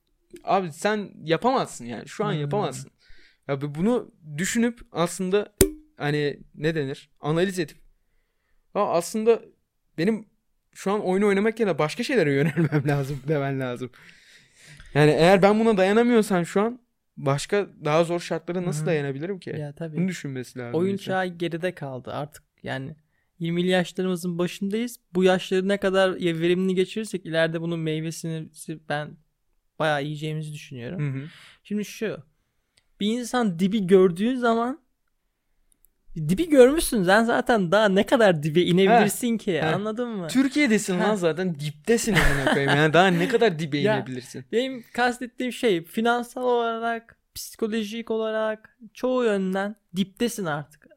Abi sen yapamazsın yani. Şu an yapamazsın. Ya bunu düşünüp aslında hani ne denir? Analiz edip. Ha aslında benim şu an oyunu oynamak yerine başka şeylere yönelmem lazım demen lazım. Yani eğer ben buna dayanamıyorsam şu an başka daha zor şartlara nasıl Hı-hı. dayanabilirim ki? Ya, tabii. Bunu düşünmesi lazım. Oyun çağı geride kaldı artık yani. yirmili yaşlarımızın başındayız. Bu yaşları ne kadar verimli geçirirsek ileride bunun meyvesini ben bayağı yiyeceğimizi düşünüyorum. Hı hı. Şimdi şu. Bir insan dibi gördüğü zaman dibi görmüşsün. Sen zaten daha ne kadar dibe inebilirsin ha, ki? Ha. Anladın mı? Türkiye'desin ha. lan zaten. Diptesin amına koyayım. Yani daha ne kadar dibe ya, inebilirsin? Benim kastettiğim şey finansal olarak, psikolojik olarak çoğu yönden diptesin artık.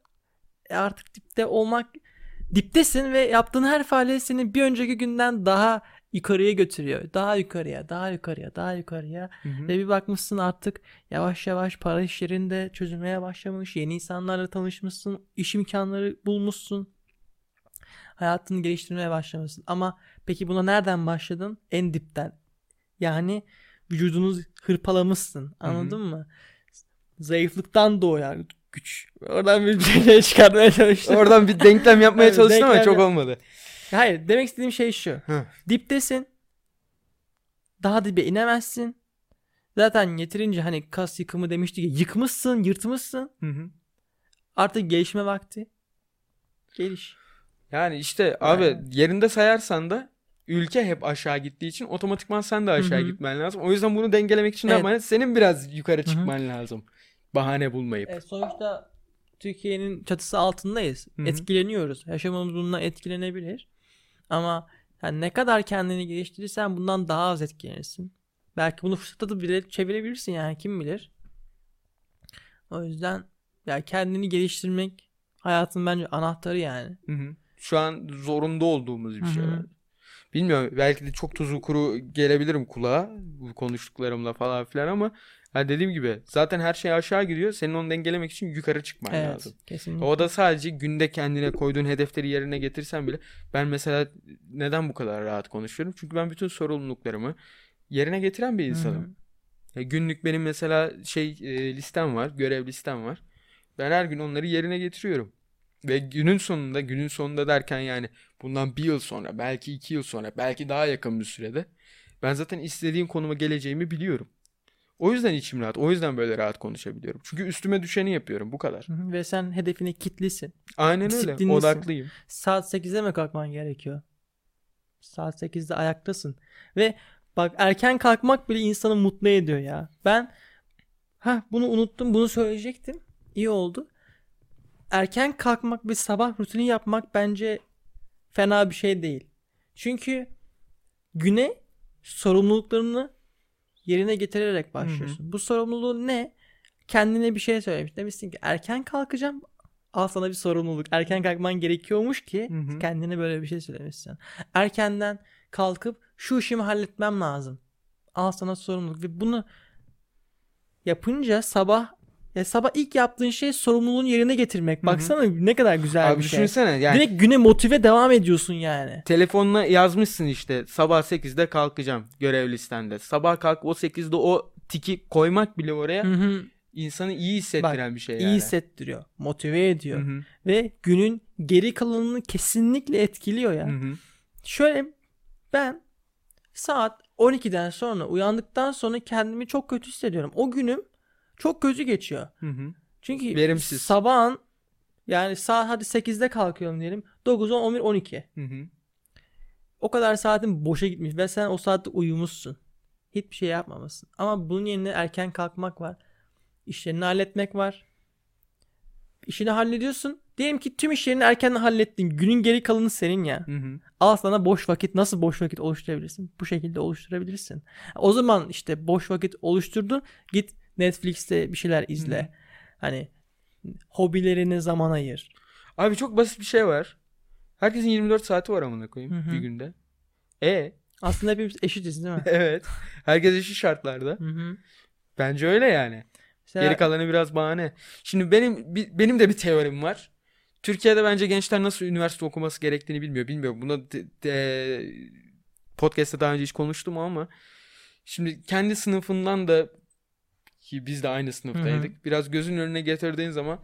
E artık dipte olmak diptesin ve yaptığın her faaliyet seni bir önceki günden daha yukarıya götürüyor. Daha yukarıya, daha yukarıya, daha yukarıya. Hı hı. Ve bir bakmışsın artık yavaş yavaş para işlerini de çözülmeye başlamış. Yeni insanlarla tanışmışsın. İş imkanları bulmuşsun. Hayatını geliştirmeye başlamışsın. Ama peki buna nereden başladın? En dipten. Yani vücudunu hırpalamışsın. Anladın hı hı. mı? Zayıflıktan doğuyor. Güç. Oradan bir şey çıkarmaya çalıştım. Oradan bir denklem yapmaya çalıştım ama çok olmadı. Hayır, demek istediğim şey şu. Hı. Diptesin. Daha dibe inemezsin. Zaten yeterince hani kas yıkımı demiştik ya, yıkmışsın, yırtmışsın. Hı hı. Artık gelişme vakti. Geliş. Yani işte abi yani. Yerinde sayarsan da ülke hep aşağı gittiği için otomatikman sen de aşağı hı hı. gitmen lazım. O yüzden bunu dengelemek için evet. de senin biraz yukarı çıkman hı hı. lazım. Bahane bulmayıp. E sonuçta Türkiye'nin çatısı altındayız. Hı-hı. Etkileniyoruz. Yaşamamız bununla etkilenebilir. Ama yani ne kadar kendini geliştirirsen bundan daha az etkilenirsin. Belki bunu fırsatı bile çevirebilirsin yani, kim bilir. O yüzden ya kendini geliştirmek hayatın bence anahtarı yani. Hı-hı. Şu an zorunda olduğumuz bir Hı-hı. şey. Bilmiyorum, belki de çok tuzu kuru gelebilirim kulağa bu konuştuklarımla falan filan ama yani dediğim gibi zaten her şey aşağı gidiyor. Senin onu dengelemek için yukarı çıkman evet, lazım. Kesinlikle. O da sadece günde kendine koyduğun hedefleri yerine getirsen bile. Ben mesela neden bu kadar rahat konuşuyorum? Çünkü ben bütün sorumluluklarımı yerine getiren bir insanım. Ya günlük benim mesela şey e, listem var, görev listem var. Ben her gün onları yerine getiriyorum. Ve günün sonunda, günün sonunda derken yani bundan bir yıl sonra, belki iki yıl sonra, belki daha yakın bir sürede ben zaten istediğim konuma geleceğimi biliyorum. O yüzden içim rahat. O yüzden böyle rahat konuşabiliyorum. Çünkü üstüme düşeni yapıyorum. Bu kadar. Hı hı. Ve sen hedefine kilitlisin. Aynen öyle. Odaklıyım. Saat sekizde mi kalkman gerekiyor? Saat sekizde ayaktasın. Ve bak erken kalkmak bile insanı mutlu ediyor ya. Ben ha bunu unuttum. Bunu söyleyecektim. İyi oldu. Erken kalkmak ve sabah rutini yapmak bence fena bir şey değil. Çünkü güne sorumluluklarını yerine getirerek başlıyorsun. Hı hı. Bu sorumluluğu ne? Kendine bir şey söylemiş. Demişsin ki erken kalkacağım. Al sana bir sorumluluk. Erken kalkman gerekiyormuş ki hı hı. kendine böyle bir şey söylemişsin. Erkenden kalkıp şu işimi halletmem lazım. Al sana sorumluluk. Ve bunu yapınca sabah ya sabah ilk yaptığın şey sorumluluğunu yerine getirmek. Baksana hı hı. ne kadar güzel abi bir şey. Abi düşünsene yani. Direkt güne motive devam ediyorsun yani. Telefonuna yazmışsın işte sabah sekizde kalkacağım görev listende. Sabah kalk o sekizde o tiki koymak bile oraya hı hı. insanı iyi hissettiren bak, bir şey yani. İyi hissettiriyor. Motive ediyor. Hı hı. Ve günün geri kalanını kesinlikle etkiliyor yani. Hı hı. Şöyle ben saat on ikiden sonra uyandıktan sonra kendimi çok kötü hissediyorum. O günüm çok kötü geçiyor. Hı hı. Çünkü verimsiz. Sabahın yani saat hadi sekizde kalkıyorum diyelim. dokuz, on, on bir, on iki. Hı hı. O kadar saatin boşa gitmiş ve sen o saatte uyumuşsun. Hiçbir şey yapmamışsın. Ama bunun yerine erken kalkmak var. İşlerini halletmek var. İşini hallediyorsun. Diyelim ki tüm işlerini erken hallettin. Günün geri kalanı senin ya. Hı hı. Al sana boş vakit. Nasıl boş vakit oluşturabilirsin? Bu şekilde oluşturabilirsin. O zaman işte boş vakit oluşturdun. Git Netflix'te bir şeyler izle. Hı-hı. Hani hobilerine zaman ayır. Abi çok basit bir şey var. Herkesin yirmi dört saati var amına koyayım Hı-hı. bir günde. E aslında hepimiz eşitiz değil mi? Evet. Herkes eşit şartlarda. Hı-hı. Bence öyle yani. Mesela geri kalanı biraz bahane. Şimdi benim bi, benim de bir teorim var. Türkiye'de bence gençler nasıl üniversite okuması gerektiğini bilmiyor. Bilmiyorum. Buna de, de, podcast'ta daha önce hiç konuştum ama şimdi kendi sınıfından da ki biz de aynı sınıftaydık. Hı-hı. Biraz gözün önüne getirdiğin zaman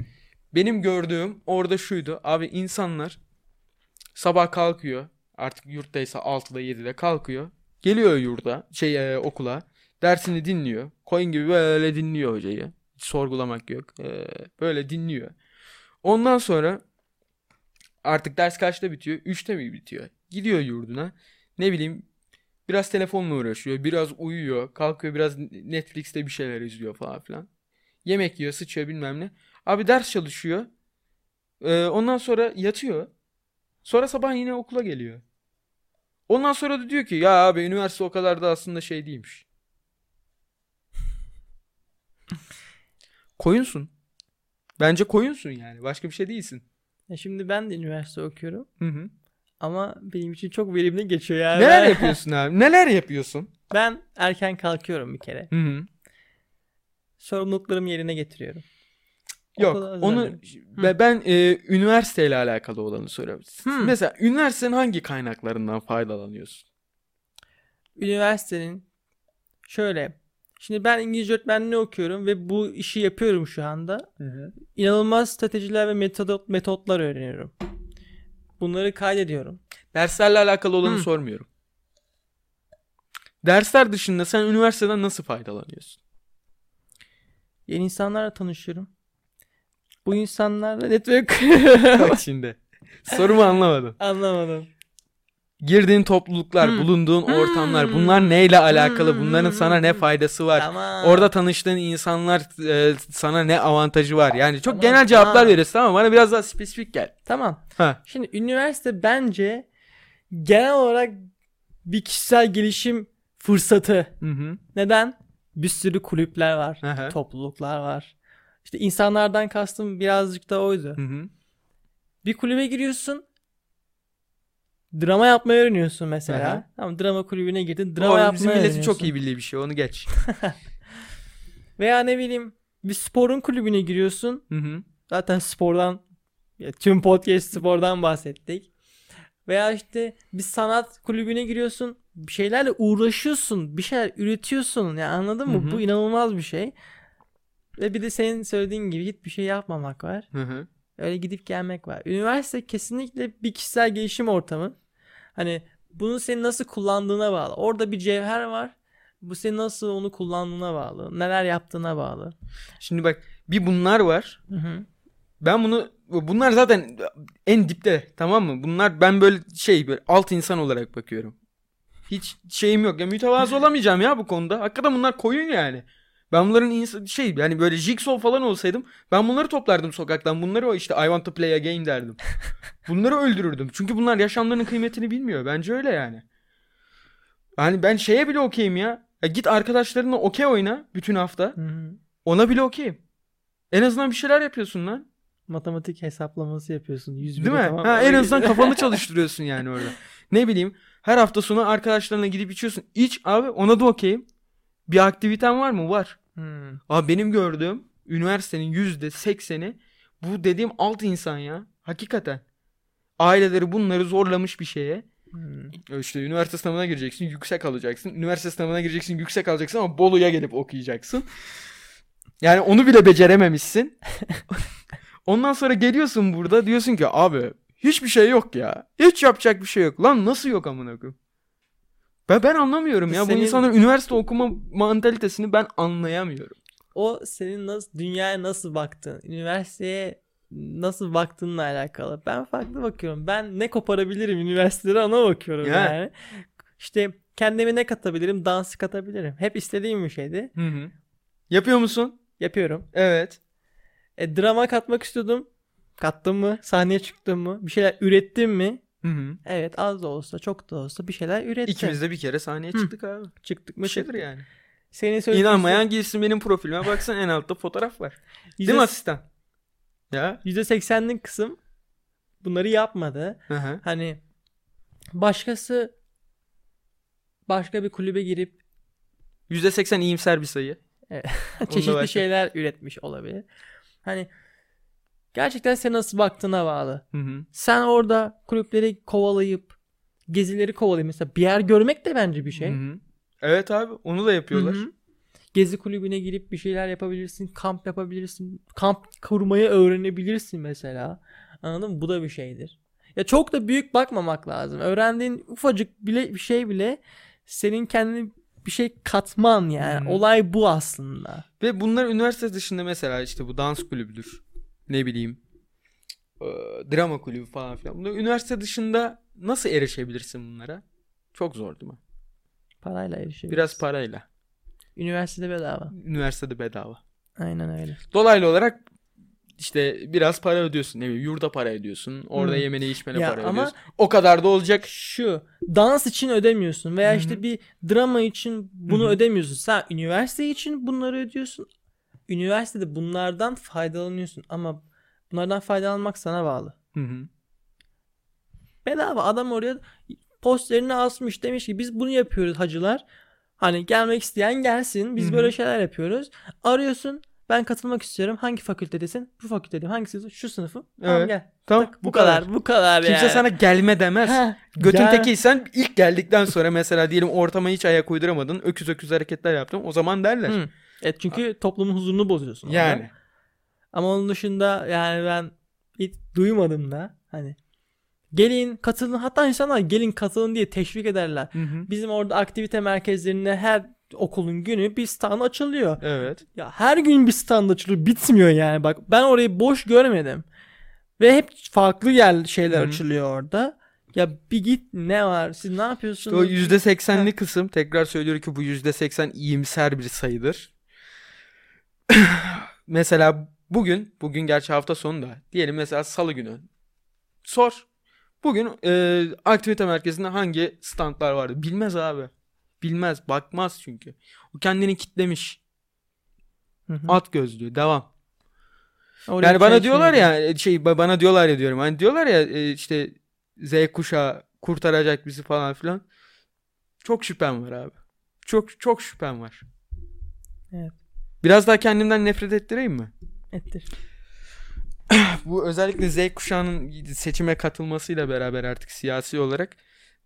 benim gördüğüm orada şuydu. Abi insanlar sabah kalkıyor. Artık yurttaysa altıda yedide kalkıyor. Geliyor yurda şey e, okula. Dersini dinliyor. Koyun gibi böyle dinliyor hocayı. Hiç sorgulamak yok. Ee, böyle dinliyor. Ondan sonra artık ders kaçta bitiyor? üçte mi bitiyor? Gidiyor yurduna. Ne bileyim, biraz telefonla uğraşıyor. Biraz uyuyor. Kalkıyor, biraz Netflix'te bir şeyler izliyor falan filan. Yemek yiyor, sıçıyor, bilmem ne. Abi ders çalışıyor. Ee, ondan sonra yatıyor. Sonra sabah yine okula geliyor. Ondan sonra da diyor ki ya abi üniversite o kadar da aslında şey değilmiş. Koyunsun. Bence koyunsun yani. Başka bir şey değilsin. Ya şimdi ben de üniversite okuyorum. Hı hı. Ama benim için çok verimli geçiyor yani. Neler yapıyorsun abi? Neler yapıyorsun? Ben erken kalkıyorum bir kere. Hı hı. Sorumluluklarımı yerine getiriyorum. Yok, onu ben, ben e, üniversiteyle alakalı olanı soruyorum. Hmm. Mesela üniversitenin hangi kaynaklarından faydalanıyorsun? Üniversitenin şöyle. Şimdi ben İngilizce öğretmenliği okuyorum ve bu işi yapıyorum şu anda. Hı hı. İnanılmaz stratejiler ve metod, metotlar öğreniyorum. Bunları kaydediyorum. Derslerle alakalı olanı hmm. sormuyorum. Dersler dışında sen üniversiteden nasıl faydalanıyorsun? Yeni insanlarla tanışıyorum. Bu insanlarla network. Bak şimdi. Sorumu anlamadım. Anlamadım. Girdiğin topluluklar, hmm. bulunduğun hmm. ortamlar, bunlar neyle alakalı? Hmm. Bunların sana ne faydası var? Tamam. Orada tanıştığın insanlar e, sana ne avantajı var? Yani çok tamam, genel cevaplar tamam. veriyorsun, tamam, bana biraz daha spesifik gel. Tamam. Ha. Şimdi üniversite bence genel olarak bir kişisel gelişim fırsatı. Hı-hı. Neden? Bir sürü kulüpler var, hı-hı, topluluklar var. İşte insanlardan kastım birazcık da oydu. Hı hı. Bir kulübe giriyorsun. Drama yapmayı öğreniyorsun mesela. Hı hı. Tamam, drama kulübüne girdin. Drama o, yapmayı bizim öğreniyorsun. Bizim milletin çok iyi bildiği bir şey. Onu geç. Veya ne bileyim, bir sporun kulübüne giriyorsun. Hı hı. Zaten spordan, tüm podcast spordan bahsettik. Veya işte bir sanat kulübüne giriyorsun. Bir şeylerle uğraşıyorsun. Bir şeyler üretiyorsun. Yani anladın mı? Hı hı. Bu inanılmaz bir şey. Ve bir de senin söylediğin gibi hiçbir şey yapmamak var. Hı hı. Öyle gidip gelmek var. Üniversite kesinlikle bir kişisel gelişim ortamı. Hani bunu senin nasıl kullandığına bağlı. Orada bir cevher var. Bu senin nasıl onu kullandığına bağlı. Neler yaptığına bağlı. Şimdi bak, bir bunlar var. Hı hı. Ben bunu, bunlar zaten en dipte, tamam mı? Bunlar ben böyle şey, böyle alt insan olarak bakıyorum. Hiç şeyim yok. Ya mütevazı olamayacağım ya bu konuda. Hakikaten bunlar koyun yani. Ben bunların ins- şey yani böyle Jigsaw falan olsaydım ben bunları toplardım sokaktan. Bunları o işte I want to play a game derdim. Bunları öldürürdüm. Çünkü bunlar yaşamlarının kıymetini bilmiyor. Bence öyle yani. Yani ben şeye bile okeyim ya. ya. Git arkadaşlarınla okey oyna bütün hafta. Hı-hı. Ona bile okeyim. En azından bir şeyler yapıyorsun lan. Matematik hesaplaması yapıyorsun. Yüz Değil mi? Tamam. Ha, en azından kafanı çalıştırıyorsun yani orada. Ne bileyim, her hafta sonu arkadaşlarına gidip içiyorsun. İç abi, ona da okeyim. Bir aktiviten var mı? Var. Hmm. Abi benim gördüğüm üniversitenin yüzde sekseni bu dediğim alt insan ya. Hakikaten. Aileleri bunları zorlamış bir şeye. Hmm. İşte üniversite sınavına gireceksin, yüksek alacaksın. Üniversite sınavına gireceksin, yüksek alacaksın ama Bolu'ya gelip okuyacaksın. Yani onu bile becerememişsin. Ondan sonra geliyorsun burada, diyorsun ki abi hiçbir şey yok ya. Hiç yapacak bir şey yok. Lan nasıl yok amına koyayım? Ben, ben anlamıyorum ya. Senin... Bu insanların üniversite okuma mantalitesini ben anlayamıyorum. O senin nasıl, dünyaya nasıl baktığın, üniversiteye nasıl baktığınla alakalı. Ben farklı bakıyorum. Ben ne koparabilirim üniversitede, ona bakıyorum yani. yani. İşte kendime ne katabilirim? Dansı katabilirim. Hep istediğim bir şeydi. Hı hı. Yapıyor musun? Yapıyorum. Evet. E, drama katmak istiyordum. Kattım mı? Sahneye çıktım mı? Bir şeyler ürettim mi? Hı hı. Evet, az da olsa çok da olsa bir şeyler ürettim. İkimiz de bir kere sahneye çıktık hı. abi. Çıktık mı? Şeydir yani. Senin söylediğin İnanmayan gitsin benim profilime baksın, en altta fotoğraf var. yüzde... Değil mi asistan? Ya. yüzde seksenlik kısım bunları yapmadı. Hı hı. Hani başkası başka bir kulübe girip yüzde seksen iyimser bir sayı. Çeşitli şeyler üretmiş olabilir. Hani gerçekten sen nasıl baktığına bağlı. Hı hı. Sen orada kulüpleri kovalayıp, gezileri kovalayıp mesela bir yer görmek de bence bir şey. Hı hı. Evet abi, onu da yapıyorlar. Hı hı. Gezi kulübüne girip bir şeyler yapabilirsin. Kamp yapabilirsin. Kamp kurmayı öğrenebilirsin mesela. Anladın mı? Bu da bir şeydir. Ya çok da büyük bakmamak lazım. Öğrendiğin ufacık bile bir şey bile senin kendini bir şey katman yani. Hmm. Olay bu aslında. Ve bunlar üniversite dışında mesela işte bu dans kulübüdür. Ne bileyim. E, drama kulübü falan filan. Bunlar üniversite dışında nasıl erişebilirsin bunlara? Çok zor değil mi? Parayla erişebilirsin. Biraz parayla. Üniversitede bedava. Üniversitede bedava. Aynen öyle. Dolaylı olarak işte biraz para ödüyorsun. Ne bileyim, yurda para ödüyorsun. Orada hmm. yemene içmene ya para ama ödüyorsun. O kadar da olacak. Şu dans için ödemiyorsun. Veya Hı-hı. işte bir drama için bunu Hı-hı. ödemiyorsun. Sen üniversite için bunları ödüyorsun. Üniversitede bunlardan faydalanıyorsun. Ama bunlardan faydalanmak sana bağlı. Hı-hı. Bedava adam oraya posterini asmış. Demiş ki biz bunu yapıyoruz hacılar. Hani gelmek isteyen gelsin. Biz Hı-hı. böyle şeyler yapıyoruz. Arıyorsun. Ben katılmak istiyorum. Hangi fakültedesin? Bu fakültedeyim. Hangisi? Şu sınıfım. Tamam evet. gel. Tamam. Bak, bu, bu kadar. kadar. Bu kadar Kimse yani. Kimse sana gelme demez. Ha, Götün gel. tekiysen ilk geldikten sonra mesela diyelim ortama hiç ayak uyduramadın. Öküz öküz hareketler yaptın. O zaman derler. Hı. Evet çünkü ha. toplumun huzurunu bozuyorsun. Yani. Orada. Ama onun dışında yani ben hiç duymadım da hani gelin katılın. Hatta insanlar gelin katılın diye teşvik ederler. Hı hı. Bizim orada aktivite merkezlerinde her okulun günü bir stand açılıyor. Evet. Ya her gün bir stand açılıyor. Bitmiyor yani. Bak ben orayı boş görmedim. Ve hep farklı yer şeyler Hı-hı. açılıyor orada. Ya bir git ne var? Siz ne yapıyorsunuz? İşte o yüzde seksenli kısım. Tekrar söylüyorum ki bu yüzde seksen iyimser bir sayıdır. Mesela bugün, bugün gerçi hafta sonu da diyelim mesela salı günü. Sor. Bugün e, aktivite merkezinde hangi standlar vardı? Bilmez abi. Bilmez, bakmaz çünkü. O kendini kitlemiş. Hı hı. At gözlüğü, devam. Oraya yani bana diyorlar ya, şey bana diyorlar ya diyorum. Hani diyorlar ya işte Z kuşağı kurtaracak bizi falan filan. Çok şüphem var abi. Çok çok şüphem var. Evet. Biraz daha kendimden nefret ettireyim mi? Ettir. Bu özellikle Z kuşağının seçime katılmasıyla beraber artık siyasi olarak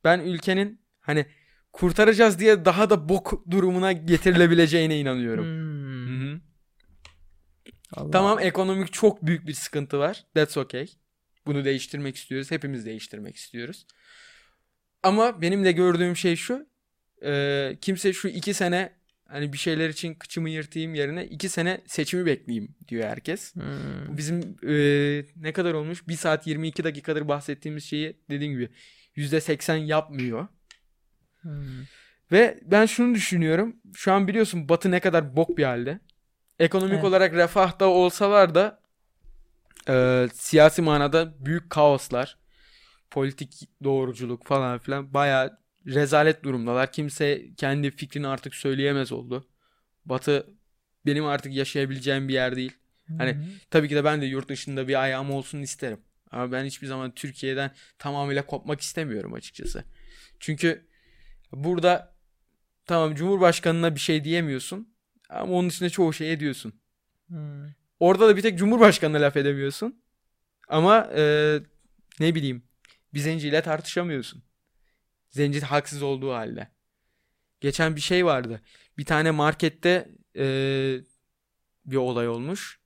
ben ülkenin hani kurtaracağız diye daha da bok durumuna getirilebileceğine inanıyorum. Hmm. Tamam, ekonomik çok büyük bir sıkıntı var. That's okay. Bunu değiştirmek istiyoruz. Hepimiz değiştirmek istiyoruz. Ama benim de gördüğüm şey şu. E, kimse şu iki sene hani bir şeyler için kıçımı yırtayım yerine iki sene seçimi bekleyeyim diyor herkes. Hmm. Bizim e, ne kadar olmuş? bir saat yirmi iki dakikadır bahsettiğimiz şeyi dediğim gibi yüzde seksen yapmıyor. Hmm. Ve ben şunu düşünüyorum. Şu an biliyorsun Batı ne kadar bok bir halde. Ekonomik evet. olarak refahta olsalar da e, siyasi manada büyük kaoslar, politik doğruculuk falan filan bayağı rezalet durumdalar. Kimse kendi fikrini artık söyleyemez oldu. Batı benim artık yaşayabileceğim bir yer değil. Hmm. Hani tabii ki de ben de yurt dışında bir ayağım olsun isterim. Ama ben hiçbir zaman Türkiye'den tamamıyla kopmak istemiyorum açıkçası. Çünkü burada tamam Cumhurbaşkanı'na bir şey diyemiyorsun ama onun içinde çoğu şey ediyorsun. Hmm. Orada da bir tek Cumhurbaşkanı'na laf edemiyorsun ama e, ne bileyim bir zenciyle tartışamıyorsun. Zenci haksız olduğu halde. Geçen bir şey vardı. Bir tane markette e, bir olay olmuş.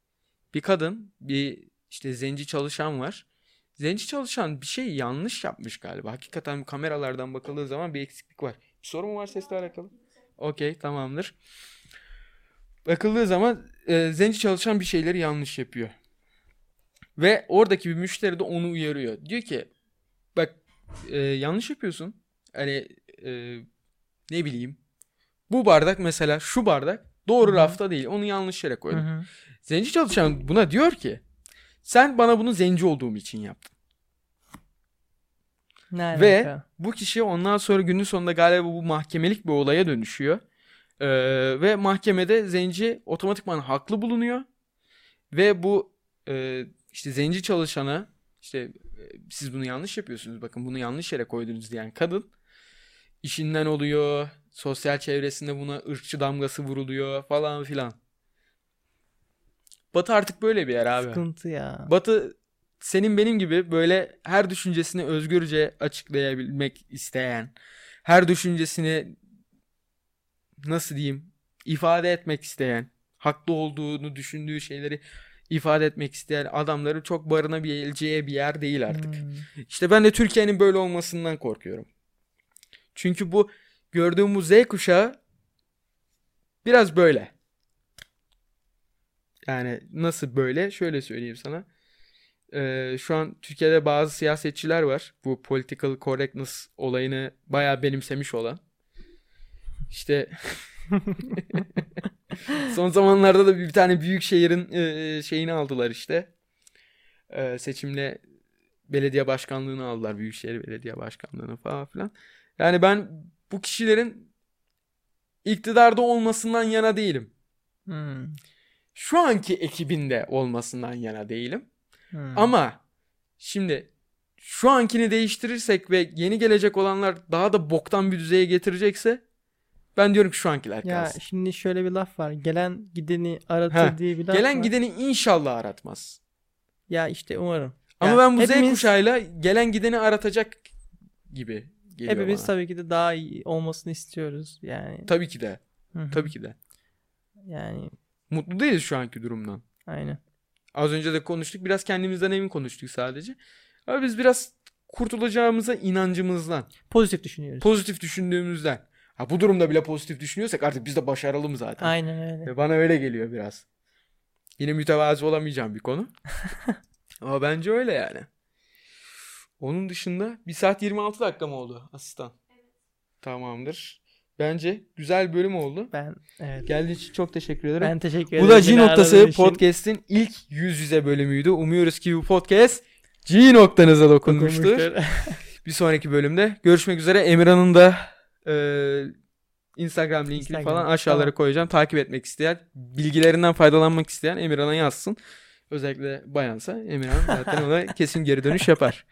Bir kadın bir işte zenci çalışan var. Zenci çalışan bir şey yanlış yapmış galiba. Hakikaten kameralardan bakıldığı zaman bir eksiklik var. Bir soru mu var sesle alakalı? Okey, tamamdır. Bakıldığı zaman e, zenci çalışan bir şeyleri yanlış yapıyor. Ve oradaki bir müşteri de onu uyarıyor. Diyor ki bak e, yanlış yapıyorsun. Hani e, ne bileyim. Bu bardak mesela şu bardak doğru Hı-hı. rafta değil. Onu yanlış yere koydum. Hı-hı. Zenci çalışan buna diyor ki sen bana bunu zenci olduğum için yaptın. Nerede Ve ya? Bu kişi ondan sonra günün sonunda galiba bu mahkemelik bir olaya dönüşüyor. Ee, ve mahkemede zenci otomatikman haklı bulunuyor. Ve bu e, işte zenci çalışana işte siz bunu yanlış yapıyorsunuz bakın bunu yanlış yere koydunuz diyen kadın işinden oluyor. Sosyal çevresinde buna ırkçı damgası vuruluyor falan filan. Batı artık böyle bir yer abi. Sıkıntı ya. Batı senin benim gibi böyle her düşüncesini özgürce açıklayabilmek isteyen, her düşüncesini nasıl diyeyim ifade etmek isteyen, haklı olduğunu düşündüğü şeyleri ifade etmek isteyen adamları çok barınabileceği bir yer değil artık. Hmm. İşte ben de Türkiye'nin böyle olmasından korkuyorum. Çünkü bu gördüğümüz Z kuşağı Biraz böyle. Yani nasıl böyle? Şöyle söyleyeyim sana. Ee, şu an Türkiye'de bazı siyasetçiler var. Bu political correctness olayını bayağı benimsemiş olan. İşte son zamanlarda da bir tane büyük şehrin e, şeyini aldılar işte. E, seçimle belediye başkanlığını aldılar. Büyükşehir belediye başkanlığını falan filan. Yani ben bu kişilerin iktidarda olmasından yana değilim. Hmm. Şu anki ekibinde olmasından yana değilim. Hmm. Ama şimdi şu ankini değiştirirsek ve yeni gelecek olanlar daha da boktan bir düzeye getirecekse ben diyorum ki şu ankiler kalsın. Ya şimdi şöyle bir laf var. Gelen gideni aratır Heh. diye bir laf Gelen var. Gelen gideni inşallah aratmaz. Ya işte umarım. Ama yani ben bu hepimiz... Z kuşağıyla gelen gideni aratacak gibi geliyor hepimiz bana. Hepimiz tabii ki de daha iyi olmasını istiyoruz. Yani. Tabii ki de. Hı-hı. Tabii ki de. Yani. Mutlu değiliz şu anki durumdan. Aynen. Az önce de konuştuk. Biraz kendimizden emin konuştuk sadece. Ama biz biraz kurtulacağımıza inancımızdan. Pozitif düşünüyoruz. Pozitif düşündüğümüzden. Ha, bu durumda bile pozitif düşünüyorsak artık biz de başaralım zaten. Aynen öyle. Ve bana öyle geliyor biraz. Yine mütevazi olamayacağım bir konu. Ama bence öyle yani. Onun dışında bir saat yirmi altı dakika mı oldu asistan? Evet. Tamamdır. Bence güzel bölüm oldu. Ben evet. Geldiğiniz için çok teşekkür ederim. Ben teşekkür ederim. Bu da G noktası podcast'in ilk yüz yüze bölümüydü. Umuyoruz ki bu podcast G noktanıza dokunmuştur. Bir sonraki bölümde görüşmek üzere. Emirhan'ın da e, Instagram linkini Instagram. falan aşağılara tamam. koyacağım. Takip etmek isteyen, bilgilerinden faydalanmak isteyen Emirhan'a yazsın. Özellikle bayansa Emirhan zaten ona kesin geri dönüş yapar.